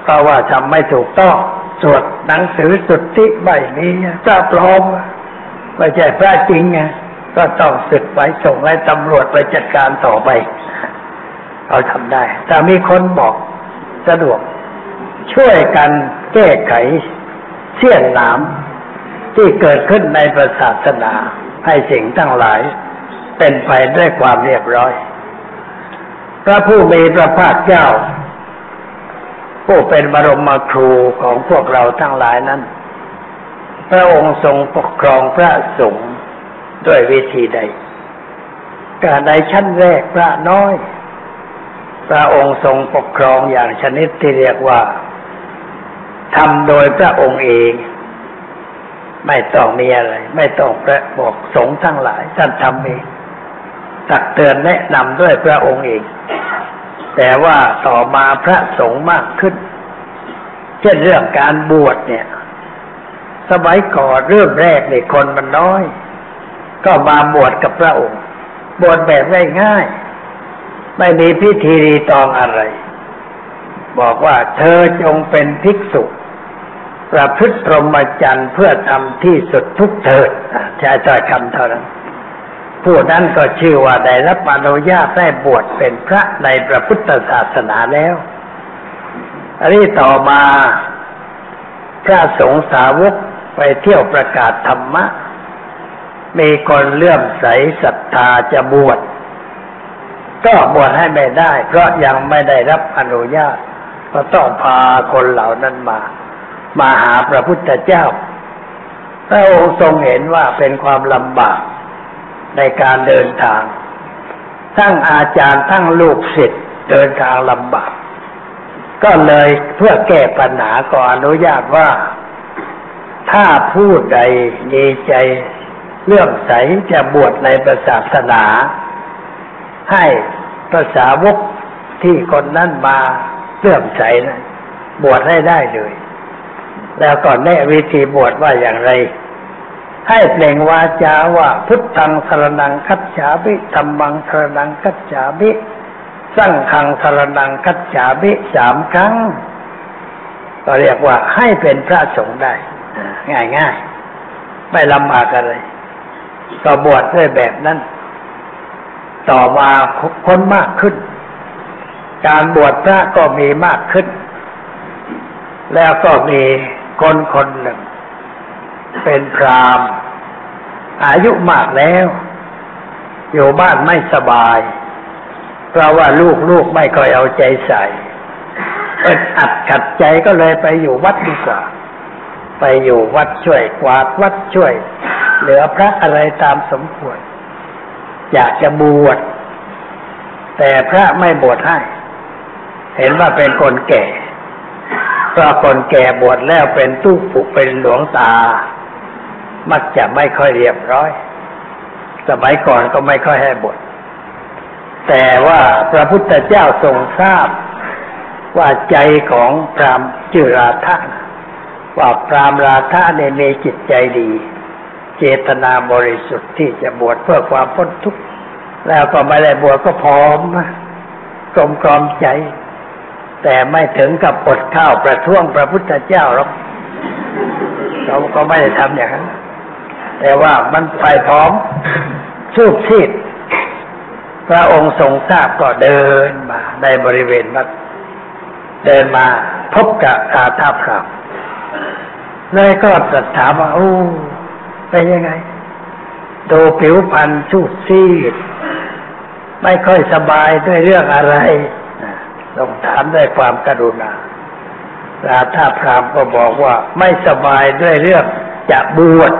เพราะว่าทำไม่ถูกต้องสวดหนังสือสุทธิใบนี้พระปลอมไม่ใช่พระจริงไงก็ต้องศึกไปส่งให้ตำรวจไปจัดการต่อไปเราทำได้แต่มีคนบอกสะดวกช่วยกันแก้ไขเสี้ยนหนามที่เกิดขึ้นในศาสนาให้สิ่งทั้งหลายเป็นไปด้วยความเรียบร้อยพระผู้มีพระภาคเจ้าผู้เป็นบรมครูของพวกเราทั้งหลายนั้นพระองค์ทรงปกครองพระสงฆ์ด้วยวิธีใดการในชั้นแรกพระน้อยพระองค์ทรงปกครองอย่างชนิดที่เรียกว่าทำโดยพระองค์เองไม่ต้องมีอะไรไม่ต้องพระบอกสงฆ์ทั้งหลายท่านทำเองตักเตือนแนะนำด้วยพระองค์เองแต่ว่าต่อมาพระสงฆ์มากขึ้นเช่นเรื่องการบวชเนี่ยสมัยก่อนเริ่มแรกเนี่ยคนมันน้อยก็มาบวชกับพระองค์บวชแบบง่ายๆไม่มีพิธีรีตองอะไรบอกว่าเธอจงเป็นภิกษุประพฤติพรหมจรรย์เพื่อทำที่สุดทุกเถิดใช้ถ้อยคำเท่านั้นผู้นั้นก็ชื่อว่าได้รับอนุญาตให้บวชเป็นพระในพระพุทธศาสนาแล้วอันนี้ต่อมาพระสงฆ์สาวกไปเที่ยวประกาศธรรมะมีคนเลื่อมใสศรัทธาจะบวชก็บวชให้ไม่ได้เพราะยังไม่ได้รับอนุญาตก็ต้องพาคนเหล่านั้นมามาหาพระพุทธเจ้าพระองค์ทรงเห็นว่าเป็นความลำบากในการเดินทางทั้งอาจารย์ทั้งลูกศิษย์เดินทางลำบากก็เลยเพื่อแก้ปัญหาก็อนุญาตว่าถ้าผู้ใดมีใจเลื่อมใสจะบวชในศาสนาให้พระสาวกที่คนนั้นมาเลื่อมใสนะบวชให้ได้เลยแล้วก็แนะวิธีบวชว่าอย่างไรให้เปล่งวาจาว่าพุทธังสรณังคัจฉามิธัมมังสรณังคัจฉามิสังฆังสรณังคัจฉามิสามครั้งก็เรียกว่าให้เป็นพระสงฆ์ได้ง่ายๆไม่ลำบากอะไรก็บวชด้วยแบบนั้นต่อมาคนมากขึ้นการบวชพระก็มีมากขึ้นแล้วก็มีคนคนหนึ่งเป็นพราหมณ์อายุมากแล้วอยู่บ้านไม่สบายเพราะว่าลูกๆไม่ค่อยเอาใจใส่อึดอัดขัดใจก็เลยไปอยู่วัดดีกว่าไปอยู่วัดช่วยกวาดวัดช่วยเหลือพระอะไรตามสมควรอยากจะบวชแต่พระไม่บวชให้เห็นว่าเป็นคนแก่เพราะคนแก่บวชแล้วเป็นตู้ปุกเป็นหลวงตามักจะไม่ค่อยเรียบร้อยสมัยก่อนก็ไม่ค่อยให้บวชแต่ว่าพระพุทธเจ้าทรงทราบ ว่าใจของพราหมณ์ชื่อราธะว่าพราหมณ์ราธะเนี่ยมีจิตใจดีเจตนาบริสุทธิ์ที่จะบวชเพื่อความพ้นทุกข์แล้วก็ไม่ได้บวชก็พร้อมกลมกล่อมใจแต่ไม่ถึงกับอดข้าวประท้วงพระพุทธเจ้าหรอกเราก็ไม่ได้ทำอย่างนั้นแต่ว่ามันไปพร้อมสูบซีดพระองค์ทรงทราบก็เดินมาในบริเวณวัดเดินมาพบกับราธะพราหมณ์เลยก็ตรัสถามว่าโอ้เป็นยังไงดูผิวพรรณสูบซีดไม่ค่อยสบายด้วยเรื่องอะไรลองถามด้วยความกรุณาราธะพราหมณ์ก็บอกว่าไม่สบายด้วยเรื่องจะบวช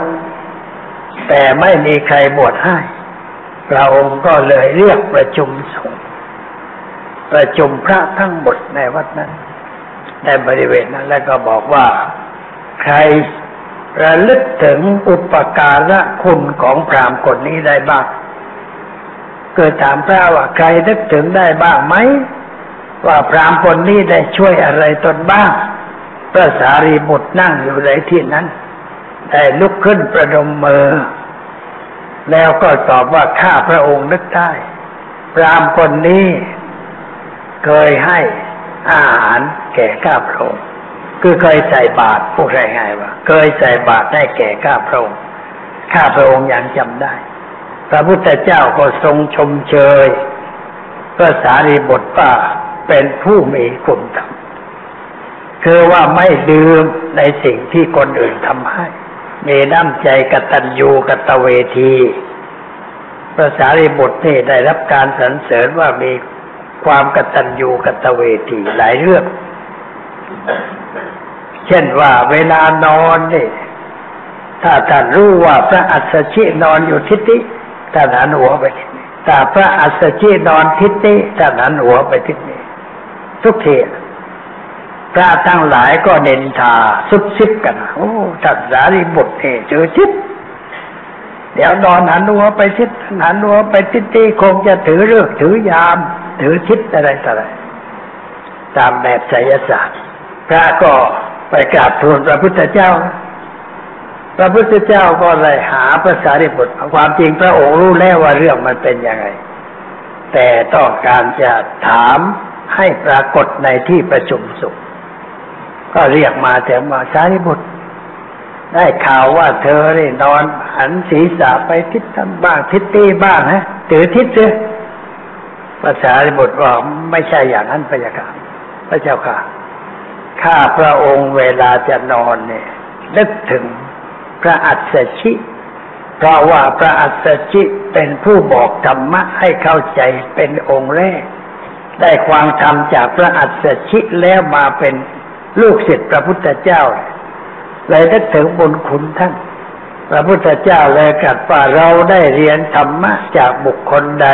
แต่ไม่มีใครบวชให้พระองค์ก็เลยเรียกประชุมสงฆ์ประชุมพระทั้งหมดในวัดนั้นในบริเวณนั้นแล้วก็บอกว่าใครระลึกถึงอุปการะคุณของพราหมณ์คนนี้ได้บ้างเกิดถามพระว่าใครนึกถึงได้บ้างไหมว่าพราหมณ์คนนี้ได้ช่วยอะไรตนบ้างพระสารีบุตรนั่งอยู่ในที่นั้นได้ลุกขึ้นประนมมือแล้วก็ตอบว่าข้าพระองค์นึกได้พราหมณ์คนนี้เคยให้อาหารแก่ข้าพระองค์คือเคยใส่บาตรพูดง่ายๆว่าเคยใส่บาตรได้แก่ข้าพระองค์ข้าพระองค์ยังจำได้พระพุทธเจ้าก็ทรงชมเชยพระสารีบุตรว่าเป็นผู้มีคุณธรรมคือว่าไม่ลืมในสิ่งที่คนอื่นทำให้มีน้ำใจกตัญญูกตเวทีพระสารีบุตรนี่ได้รับการสรรเสริญว่ามีความกตัญญูกตเวทีหลายเรื่องเช่นว่าเวลานอนนี่ถ้าท่านรู้ว่าพระอัสสชินอนอยู่ทิศนี้ท่านหันหัวไปทิศนี้ถ้าพระอัสสชินอนทิศนี้ท่านหันหัวไปทิศนี้ทุกทีพระทั้งหลายก็เนินทาซุบซิบกันโอ้ท่านสารีบุตรเจอชิดเดี๋ยวนอนหันหัวไปชิดหันหัวไปทิศนี้คงจะถือเลิกถือยามถือชิดอะไรต่ออะไรตามแบบไสยศาสตร์พระก็ไปกราบทูลพระพุทธเจ้าพระพุทธเจ้าก็เลยหาพระสารีบุตรความจริงพระองค์รู้แล้วว่าเรื่องมันเป็นยังไงแต่ต้องการจะถามให้ปรากฏในที่ประชุมสงฆ์ก็เรียกมาแต่มาสารีบุตรได้ข่าวว่าเธอได้นอนหันศีรษะไปทิศนั้นบ้างทิศนี้บ้างนะถือทิศเลยพระสารีบุตรบอกไม่ใช่อย่างนั้นพระเจ้าค่ะพระเจ้าค่ะข้าพระองค์เวลาจะนอนเนี่ยนึกถึงพระอัสสชิเพราะว่าพระอัสสชิเป็นผู้บอกธรรมะให้เข้าใจเป็นองค์แรกได้ความธรรมจากพระอัสสชิแล้วมาเป็นลูกศิษย์พระพุทธเจ้าเลยนึกถึงบุญคุณท่านพระพุทธเจ้าเลยกล่าวว่าเราได้เรียนธรรมะจากบุคคลใด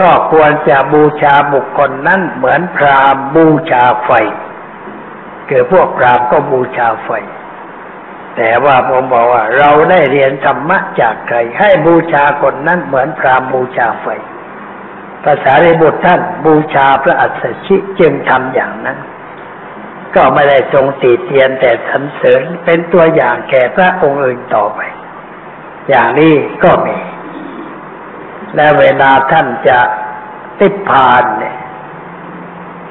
ก็ควรจะบูชาบุคคลนั้นเหมือนพราหมณ์บูชาไฟเกิดพวกพราหมณ์ก็บูชาไฟแต่ว่าผมบอกว่าเราได้เรียนธรรมะจากใครให้บูชาคนนั้นเหมือนพราหมณ์บูชาไฟพระสารีบุตรท่านบูชาพระอัสสชิจึงทำอย่างนั้นก็ไม่ได้ทรงติเตียนแต่สรรเสริญเป็นตัวอย่างแก่พระองค์อื่นต่อไปอย่างนี้ก็มีและเวลาท่านจะนิพพานเนี่ย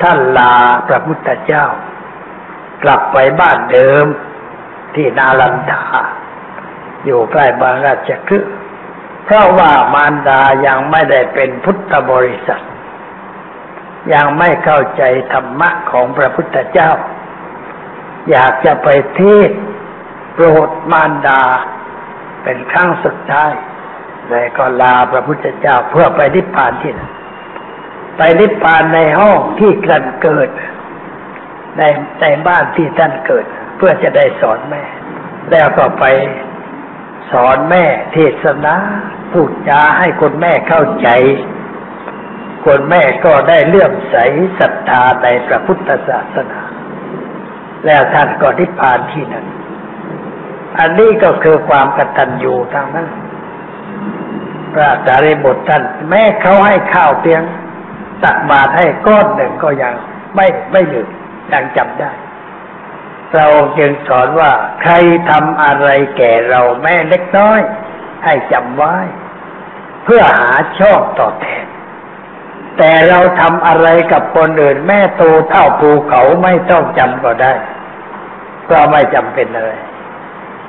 ท่านลาพระพุทธเจ้ากลับไปบ้านเดิมที่นาลันทาอยู่ใกล้บางราชคฤห์เพราะว่ามารดายังไม่ได้เป็นพุทธบริษัทยังไม่เข้าใจธรรมะของพระพุทธเจ้าอยากจะไปเทศน์โปรดมารดาเป็นครั้งสุดท้ายเลยก็ลาพระพุทธเจ้าเพื่อไปนิพพานที่นั่นไปนิพพานในห้องที่ท่านเกิดในในบ้านที่ท่านเกิดเพื่อจะได้สอนแม่แล้วก็ไปสอนแม่เทศนาพูดจาให้คนแม่เข้าใจคนแม่ก็ได้เลื่อมใสศรัทธาในพระพุทธศาสนาแล้วท่านก็นิพพานที่นั้นอันนี้ก็คือความกตัญญูทางนั้นพระสารีบุตรท่านแม้เขาให้ข้าวเพียงตักบาตรให้ก้อนหนึ่งก็ยัง ไม่ไม่ลืมยังจำได้เราจึงสอนว่าใครทำอะไรแก่เราแม้เล็กน้อยให้จำไว้เพื่อหาช่องต่อแทนแต่เราทำอะไรกับคนอื่นแม่โตเท่าภูเขาไม่ต้องจำก็ได้ก็ไม่จำเป็นอะไร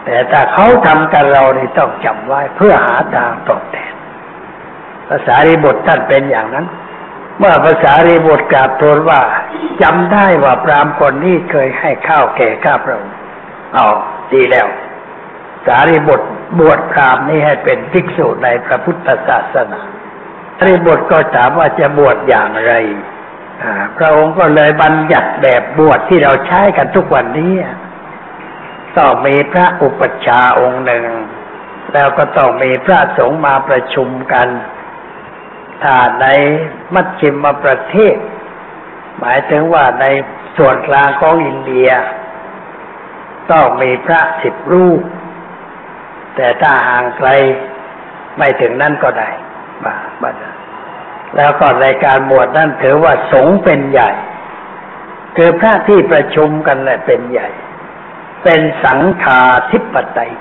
แต่ถ้าเขาทำกับเรานี่ต้องจำไว้เพื่อหาทางตอบแทนภาษารีบุตรท่านเป็นอย่างนั้นเมื่อภาษารีบุตรกราบทูลว่าจำได้ว่าพราหมณ์คนนี้เคยให้ข้าวแก่ข้าพระองค์เอาดีแล้วสารีบุตรบวชพราหมณ์นี้ให้เป็นภิกษุในพระพุทธศาสนาสารีบุตรก็ถามว่าจะบวชอย่างไรพระองค์ก็เลยบัญญัติแบบบวชที่เราใช้กันทุกวันนี้ต้องมีพระอุปัชฌาย์องค์หนึ่งแล้วก็ต้องมีพระสงฆ์มาประชุมกันถ้าในมัชชิมประเทศหมายถึงว่าในส่วนกลางของอินเดียต้องมีพระสิบรูปแต่ถ้าห่างไกลไม่ถึงนั่นก็ได้บาบาแล้วก็ในการบวชนั่นถือว่าสงฆ์เป็นใหญ่คือพระที่ประชุมกันแหละเป็นใหญ่เป็นสังฆาธิปไตย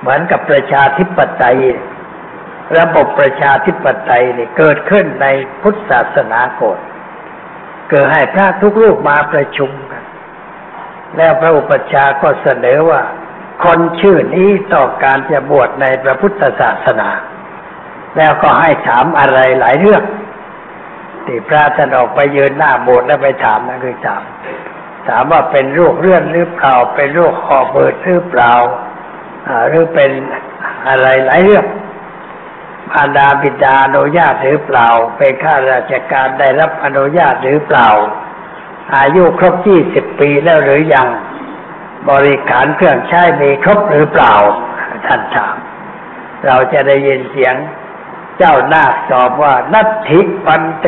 เหมือนกับประชาธิปไตยระบบประชาธิปไตยนี่เกิดขึ้นในพุทธศาสนาก่อนเกิดให้พระทุกรูปมาประชุมกันแล้วพระอุปัชฌาย์ก็เสนอว่าคนชื่อนี้ต้องการจะบวชในพระพุทธศาสนาแล้วก็ให้ถามอะไรหลายเรื่องที่พระท่านออกไปยืนหน้าโบสถ์แล้วไปถามนั่นคือถามถามว่าเป็นโรคเรื้อนหรือเปล่าเป็นโรคคอเบิดหรือเปล่าหรือเป็นอะไรหลายเรื่องมารดาบิดาอนุญาตหรือเปล่าเป็นข้าราชการได้รับอนุญาตหรือเปล่าอายุครบยี่สิบปีแล้วหรือยังบริขารเครื่องใช้มีครบหรือเปล่าท่านถามเราจะได้ยินเสียงเจ้านาคตอบว่านัตถิปันเต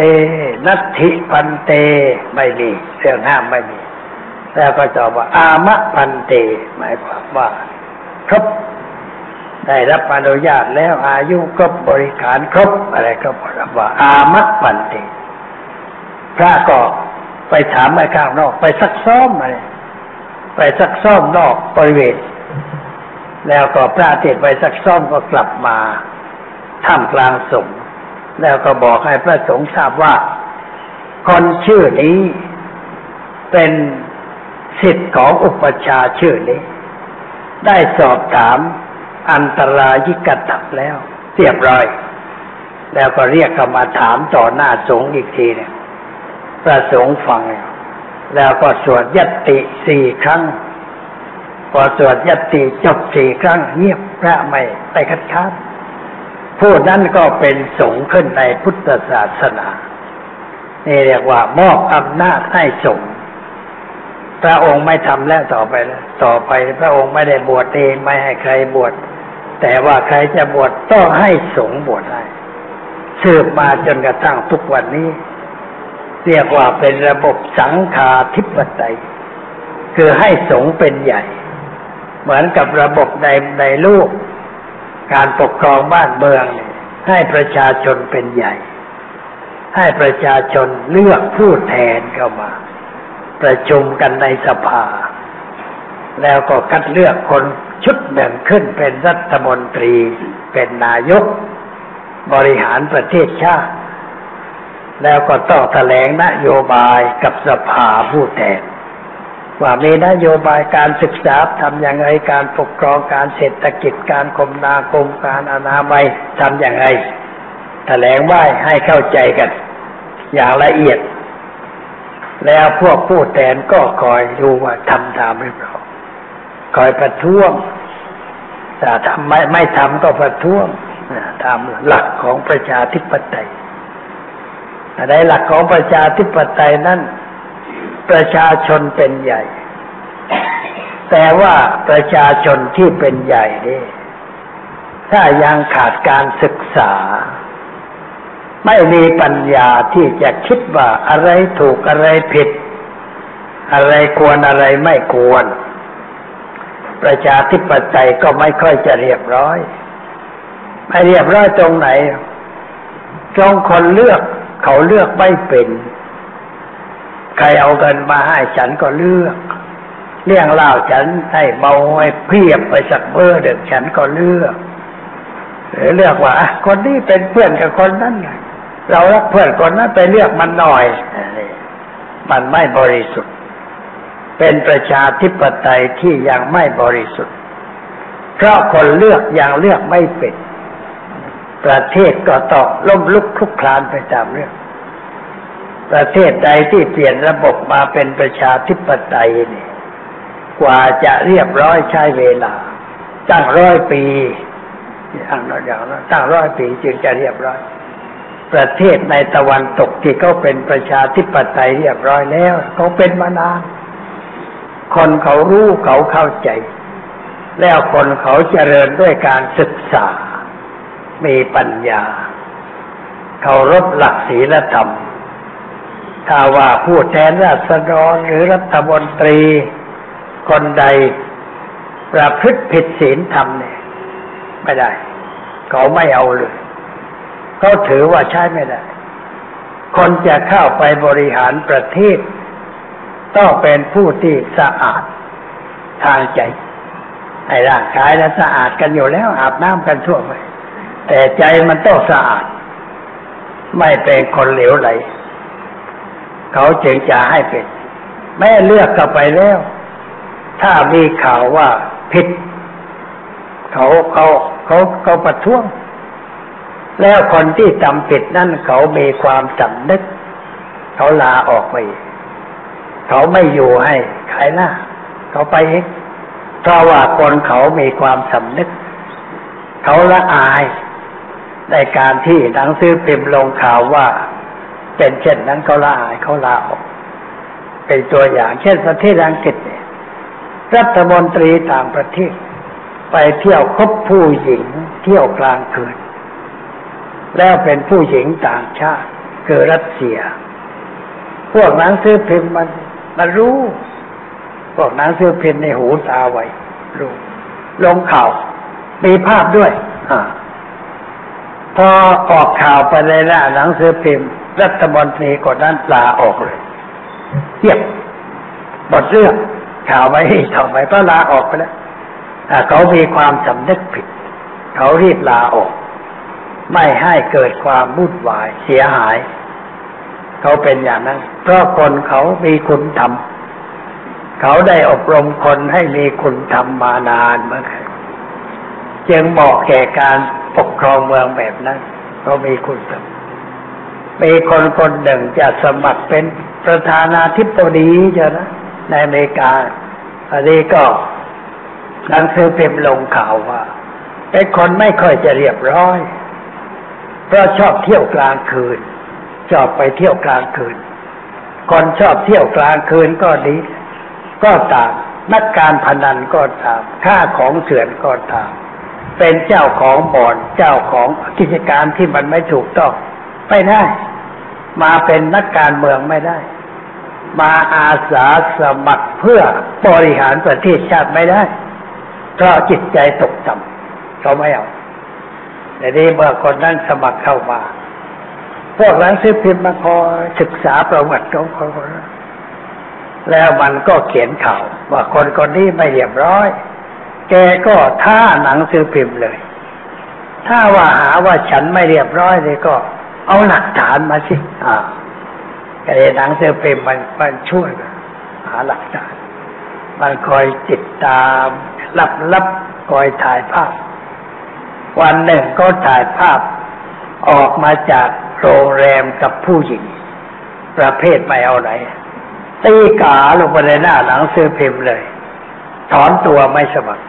นัตถิปันเตไม่มีเรื่องห้ามไม่มีแล้วก็ตอบว่าอามะปันเตหมายความว่าครบได้รับอนุญาตแล้วอายุครบบริขารครบอะไรก็บอกว่าอามะปันเตพระก็ไปถามไอ้ข้างนอกไปซักซ้อมอะไรไปซักซ้อมนอกบริเวณแล้วก็พระเทศไปซักซ้อมก็กลับมาท่ามกลางสงฆ์แล้วก็บอกให้พระสงฆ์ทราบว่าคนชื่อนี้เป็นศิษย์ของอุปัชฌาย์ชื่อนี้ได้สอบถามอันตรายิกตัพแล้วเรียบร้อยแล้วก็เรียกเข้ามาถามต่อหน้าสงฆ์อีกทีเนี่ยพระสงฆ์ฟังแล้วก็สวดยัตติสี่ครั้งพอสวดยัตติจบสี่ครั้งเงียบพระไม่ไปคัดค้านผู้นั้นก็เป็นสงฆ์ขึ้นในพุทธศาสนานี่เรียกว่ามอบอำนาจให้สงฆ์พระองค์ไม่ทำแล้วต่อไปแล้วต่อไปพระองค์ไม่ได้บวชเองไม่ให้ใครบวชแต่ว่าใครจะบวชต้องให้สงฆ์บวชให้สืบมาจนกระทั่งทุกวันนี้เรียกว่าเป็นระบบสังฆาธิปไตยคือให้สงฆ์เป็นใหญ่เหมือนกับระบบในในโลกการปกครองบ้านเมืองให้ประชาชนเป็นใหญ่ให้ประชาชนเลือกผู้แทนเข้ามาประชุมกันในสภาแล้วก็คัดเลือกคนชุดหนึ่งขึ้นเป็นรัฐมนตรีเป็นนายกบริหารประเทศชาติแล้วก็ต้องแถลงนโยบายกับสภาผู้แทนว่ามีนโยบายการศึกษาทำอย่างไรการปกครองการเศรษฐกิจการคมนาคมการอนามัยทำอย่างไรแถลงไว้ให้เข้าใจกันอย่างละเอียดแล้วพวกผู้แทนก็คอยดูว่าทำตามหรือเปล่าคอยประท้วงถ้าทำไม่ไม่ทำก็ประท้วงตามหลักของประชาธิปไตยในหลักของประชาธิปไตยนั้นประชาชนเป็นใหญ่แต่ว่าประชาชนที่เป็นใหญ่นี่ถ้ายังขาดการศึกษาไม่มีปัญญาที่จะคิดว่าอะไรถูกอะไรผิดอะไรควรอะไรไม่ควรประชาธิปไตยก็ไม่ค่อยจะเรียบร้อยไม่เรียบร้อยตรงไหนตรงคนเลือกเขาเลือกไม่เป็น ใครเอาเงินมาให้ฉันก็เลือกเลี้ยงเหล้าฉันให้เมาให้เพียบไปสักเบอร์เด็กฉันก็เลือกหรือเลือกว่าคนนี้เป็นเพื่อนกับคนนั้นเรารักเพื่อนคนนั้นไปเลือกมันหน่อยมันไม่บริสุทธิ์เป็นประชาธิปไตยที่ยังไม่บริสุทธิ์เพราะคนเลือกยังเลือกไม่เป็นประเทศก็ต้องล้มลุกคลุกคลานไปตามเรื่องประเทศใดที่เปลี่ยนระบบมาเป็นประชาธิปไตยนี่กว่าจะเรียบร้อยใช้เวลาตั้งร้อยปีตั้งร้อยอย่างนั้นตั้งร้อยปีจึงจะเรียบร้อยประเทศในตะวันตกที่เขาเป็นประชาธิปไตยเรียบร้อยแล้วเขาเป็นมานานคนเขารู้เขาเข้าใจแล้วคนเขาเจริญด้วยการศึกษามีปัญญาเคารพหลักศีลธรรมถ้าว่าผู้แทนราษฎรหรือรัฐมนตรีคนใดประพฤติผิดศีลธรรมเนี่ยไม่ได้เขาไม่เอาเลยเขาถือว่าใช่ไม่ได้คนจะเข้าไปบริหารประเทศต้องเป็นผู้ที่สะอาดทางใจไอ้ร่างกายน่ะสะอาดกันอยู่แล้วอาบน้ำกันทั่วไปแต่ใจมันต้องสะอาดไม่เป็นคนเหลวไหลเขาจึงจะให้เป็นแม้เลือกเข้าไปแล้วถ้ามีข่าวว่าผิดเขาเขาเขาเขาประท้วงแล้วคนที่ทำผิดนั่นเขามีความสำนึกเขาลาออกไปเขาไม่อยู่ให้ขายหน้าเขาไปเองเพราะว่าคนเขามีความสำนึกเขาละอายในการที่หนังสือพิมพ์ลงข่าวว่าเป็นเช่นนั้นเขาละอายเขาลาออกเป็นตัวอย่างเช่นประเทศอังกฤษเนี่ยรัฐมนตรีต่างประเทศไปเที่ยวคบผู้หญิงเที่ยวกลางคืนแล้วเป็นผู้หญิงต่างชาติคือรัสเซียพวกหนังสือพิมพ์มันมันรู้พวกหนังสือพิมพ์ในหูตาไวรู้ลงข่าวมีภาพด้วยอ่าพอออกข่าวไปในหน้าหนังสือพิมพ์รัฐมนตรีกดนั้นลาออกเลยเจ็บหมดเรื่องข่าวไว้ทำไมก็ลาออกไปแล้วเขามีความสำนึกผิดเขารีบลาออกไม่ให้เกิดความวุ่นวายเสียหายเขาเป็นอย่างนั้นเพราะคนเขามีคุณธรรมเขาได้อบรมคนให้มีคุณธรรมมานานเหมือนกันจึงเหมาะแก่การปกครองเมืองแบบนั้นเขามีคุณธรรมมีคนคนหนึ่งจะสมัครเป็นประธานาธิบดีเจ้านะในอเมริกาอันนี้ก็หนังสือพิมพ์ลงข่าวว่าเป็นคนไม่ค่อยจะเรียบร้อยเพราะชอบเที่ยวกลางคืนชอบไปเที่ยวกลางคืนคนชอบเที่ยวกลางคืนก็ดีก็ตามนักการพนันก็ตามค่าของเถื่อนก็ตามเป็นเจ้าของบ่อนเจ้าของกิจการที่มันไม่ถูกต้องไม่ได้มาเป็นนักการเมืองไม่ได้มาอาสาสมัครเพื่อบริหารประเทศชาติไม่ได้เพราะจิตใจตกต่ำเขาไม่เอาแต่นี้เมื่อคนนั้นสมัครเข้ามาพวกหนังสือพิมพ์มาคอยศึกษาประวัติของคนคนนั้นแล้วมันก็เขียนข่าวว่าคนคนนี้ไม่เรียบร้อยแกก็ท่าหนังสือพิมพ์เลยถ้าว่าหาว่าฉันไม่เรียบร้อยเลยก็เอาหลักฐานมาสิอ่าไอ้หนังสือพิมพ์มันมันช่วยหาหลักฐานมันคอยติดตามลับๆคอยถ่ายภาพวันหนึ่งก็ถ่ายภาพออกมาจากโรงแรมกับผู้หญิงประเภทไม่เอาไหนตีกาลงไปในหน้าหนังสือพิมพ์เลยถอนตัวไม่สมัคร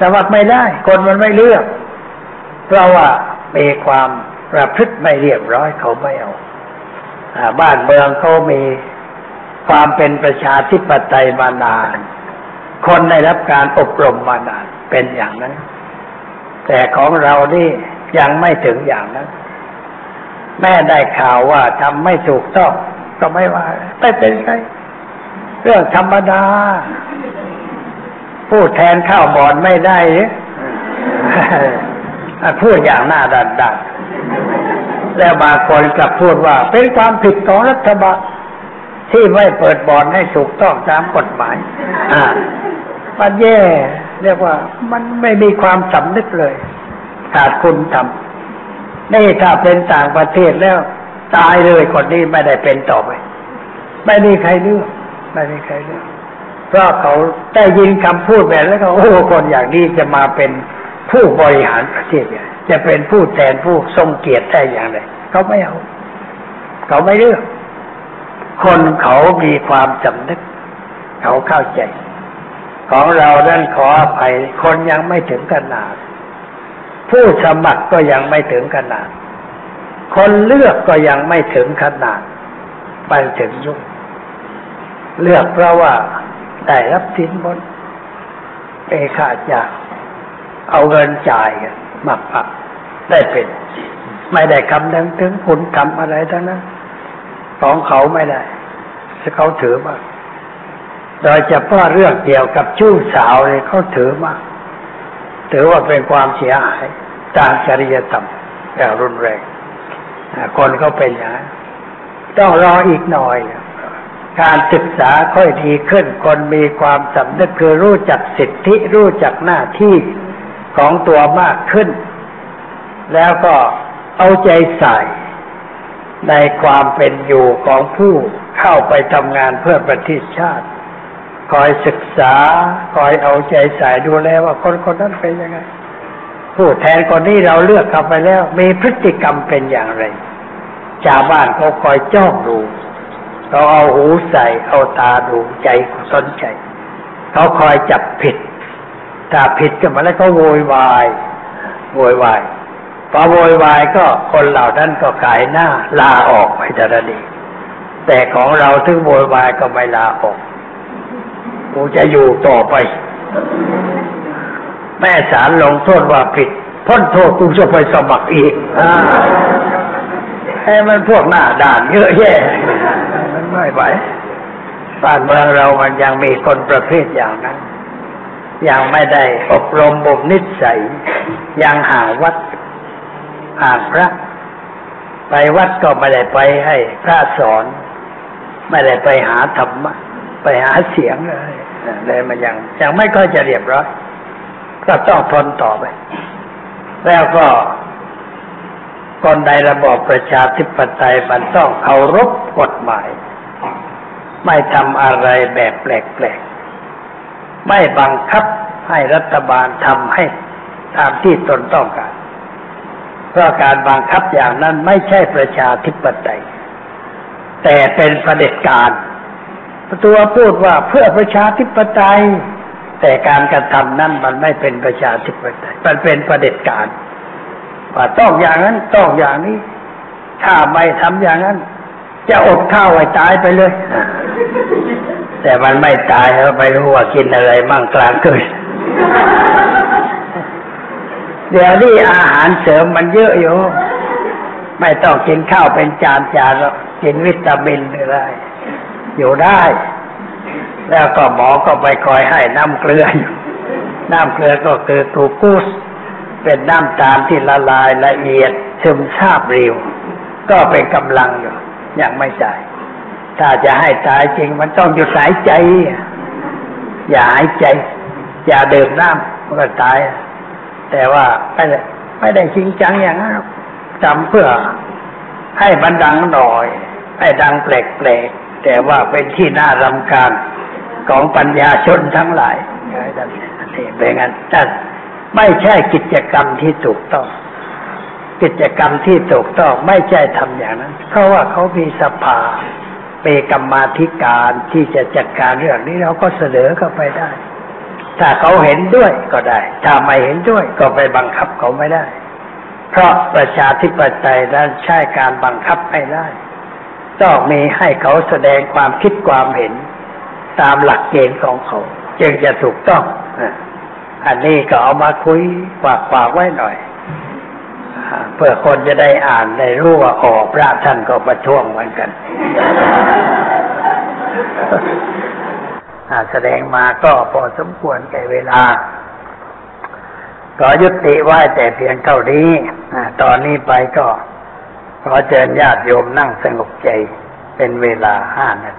สมัครไม่ได้คนมันไม่เลือกเพราะว่ามีความประพฤติไม่เรียบร้อยเขาไม่เอาบ้านเมืองเขามีความเป็นประชาธิปไตยมานานคนได้รับการอบรมมานานเป็นอย่างนั้นแต่ของเรานี่ยังไม่ถึงอย่างนั้นแม่ได้ข่าวว่าทำไม่ถูกต้องก็ไม่ว่าไม่เป็นไรเรื่องธรรมดาพูดแทนข้าวบอลไม่ได้หรือพูดอย่างหน้าดันๆแล้วบางคนกลับพูดว่าเป็นความผิดของรัฐบาล ที่ไม่เปิดบ่อนให้ถูกต้องตามกฎหมายอ่ามันแย่เรียกว่ามันไม่มีความสำนึกเลยขาดคุณธรรมนี่ถ้าเป็นต่างประเทศแล้วตายเลยคนนี้ไม่ได้เป็นต่อไปไม่มีใครเลือกไม่มีใครเลือกเพราะเขาได้ยินคำพูดแบบแล้วเขาโอ้คนอย่างนี้จะมาเป็นผู้บริหารประเทศจะเป็นผู้แทนผู้ทรงเกียรติได้อย่างไรเขาไม่เอาเขาไม่เลือกคนเขามีความสำนึกเขาเข้าใจของเราด้านขออภัยคนยังไม่ถึงขนาดผู้สมัครก็ยังไม่ถึงขนาดคนเลือกก็ยังไม่ถึงขนาดไปถึงยุคเลือกเพราะว่าได้รับสินบนเปขาดยากเอาเงินจ่ายมากปักได้เป็นไม่ได้คำนึงถึงคุณทำอะไรทั้งนั้นของเขาไม่ได้จะเขาถือมากโดยเฉพาะเรื่องเกี่ยวกับชู้สาวเนี่ยเขาถือมากถือว่าเป็นความเสียหายทางจริยธรรมอย่างรุนแรงคนเขาเป็นอย่างนั้นต้องรออีกหน่อยการศึกษาค่อยดีขึ้นคนมีความสำนึกคือรู้จักสิทธิรู้จักหน้าที่ของตัวมากขึ้นแล้วก็เอาใจใส่ในความเป็นอยู่ของผู้เข้าไปทำงานเพื่อประเทศชาติคอยศึกษาคอยเอาใจใส่ดูแลว่าคนคนนั้นเป็นยังไงผู้แทนคนนี้เราเลือกเข้าไปแล้วมีพฤติกรรมเป็นอย่างไรชาวบ้านเขาคอยจ้องดูเราเอาหูใส่เอาตาดูใจสนใจเขาคอยจับผิดถ้าผิดกันมาแล้วก็โวยวายโวยวายพอโวยวายก็คนเหล่านั้นก็ขายหน้าลาออกไปแต่ละดีแต่ของเราถึงโวยวายก็ไม่ลาออกกูจะอยู่ต่อไปแม่ศาลลงโทษว่าผิดพ้นโทษกูจะไปสมัครอีกให้มันพวกหน้าด่านเยอะแยะมันไม่ไหวบ้านเมืองเรามันยังมีคนประเภทอย่างนั้นยังไม่ได้อบรมบ่มนิสัยยังหาวัดหาพระไปวัดก็ไม่ได้ไปให้พระสอนไม่ได้ไปหาธรรมะไปหาเสียงเลยเลยมันยังยังไม่ค่อยจะเรียบร้อยก็ต้องทนต่อไปแล้วก็คนในระบอบประชาธิปไตยมันต้องเคารพกฎหมายไม่ทำอะไรแบบแปลกๆไม่บังคับให้รัฐบาลทำให้ตามที่ตนต้องการเพราะการบังคับอย่างนั้นไม่ใช่ประชาธิปไตยแต่เป็นเผด็จการตัวพูดว่าเพื่อประชาธิปไตยแต่การกระทำนั้นมันไม่เป็นประชาธิปไตยมันเป็นเผด็จการว่าต้องอย่างนั้นต้องอย่างนี้ถ้าไม่ทำอย่างนั้นจะอดข้าวไว้ตายไปเลยแต่มันไม่ตายแล้วไปรู้ว่ากินอะไรมั่งกลางคืนเดี๋ยวนี้อาหารเสริมมันเยอะอยู่ไม่ต้องกินข้าวเป็นจานจานแล้วกินวิตามินอะไรอยู่ได้แล้วก็หมอก็ไปคอยให้น้ำเกลืออยู่น้ำเกลือก็คือกูกูสเป็นน้ำตาลที่ละลายละเอียดซึมซาบเร็วก็เป็นกำลังอยู่ยังไม่ตายถ้าจะให้ตายจริงมันต้องหยุดหายใจอย่าหายใจอย่าดื่มน้ำมันก็ตายแต่ว่าไม่ได้ไม่ได้จริงจังอย่างนั้นจำเพื่อให้มันดังหน่อยให้ดังแปลกๆแต่ว่าเป็นที่น่ารำคาญของปัญญาชนทั้งหลายเป็นงั้นท่านไม่ใช่กิจกรรมที่ถูกต้องกิจกรรมที่ถูกต้องไม่ใช่ทำอย่างนั้นเพราะว่าเขามีสภาเป็นกรรมาธิการที่จะจัดการเรื่องนี้เราก็เสนอเข้าไปได้ถ้าเขาเห็นด้วยก็ได้ถ้าไม่เห็นด้วยก็ไปบังคับเขาไม่ได้เพราะประชาธิปไตยนั้นใช้การบังคับไม่ได้ต้องมีให้เขาแสดงความคิดความเห็นตามหลักเกณฑ์ของเขาจึงจะถูกต้องอันนี้ก็เอามาคุยฝากๆไว้หน่อยเพื่อคนจะได้อ่านได้รู้ว่าอ๋อพระท่านก็ประท้วงเหมือนกันแสดงมาก็พอสมควรแก่เวลาก็ยุติไว้แต่เพียงเท่านี้ตอนนี้ไปก็ขอเชิญญาติโยมนั่งสงบใจเป็นเวลาห้านาที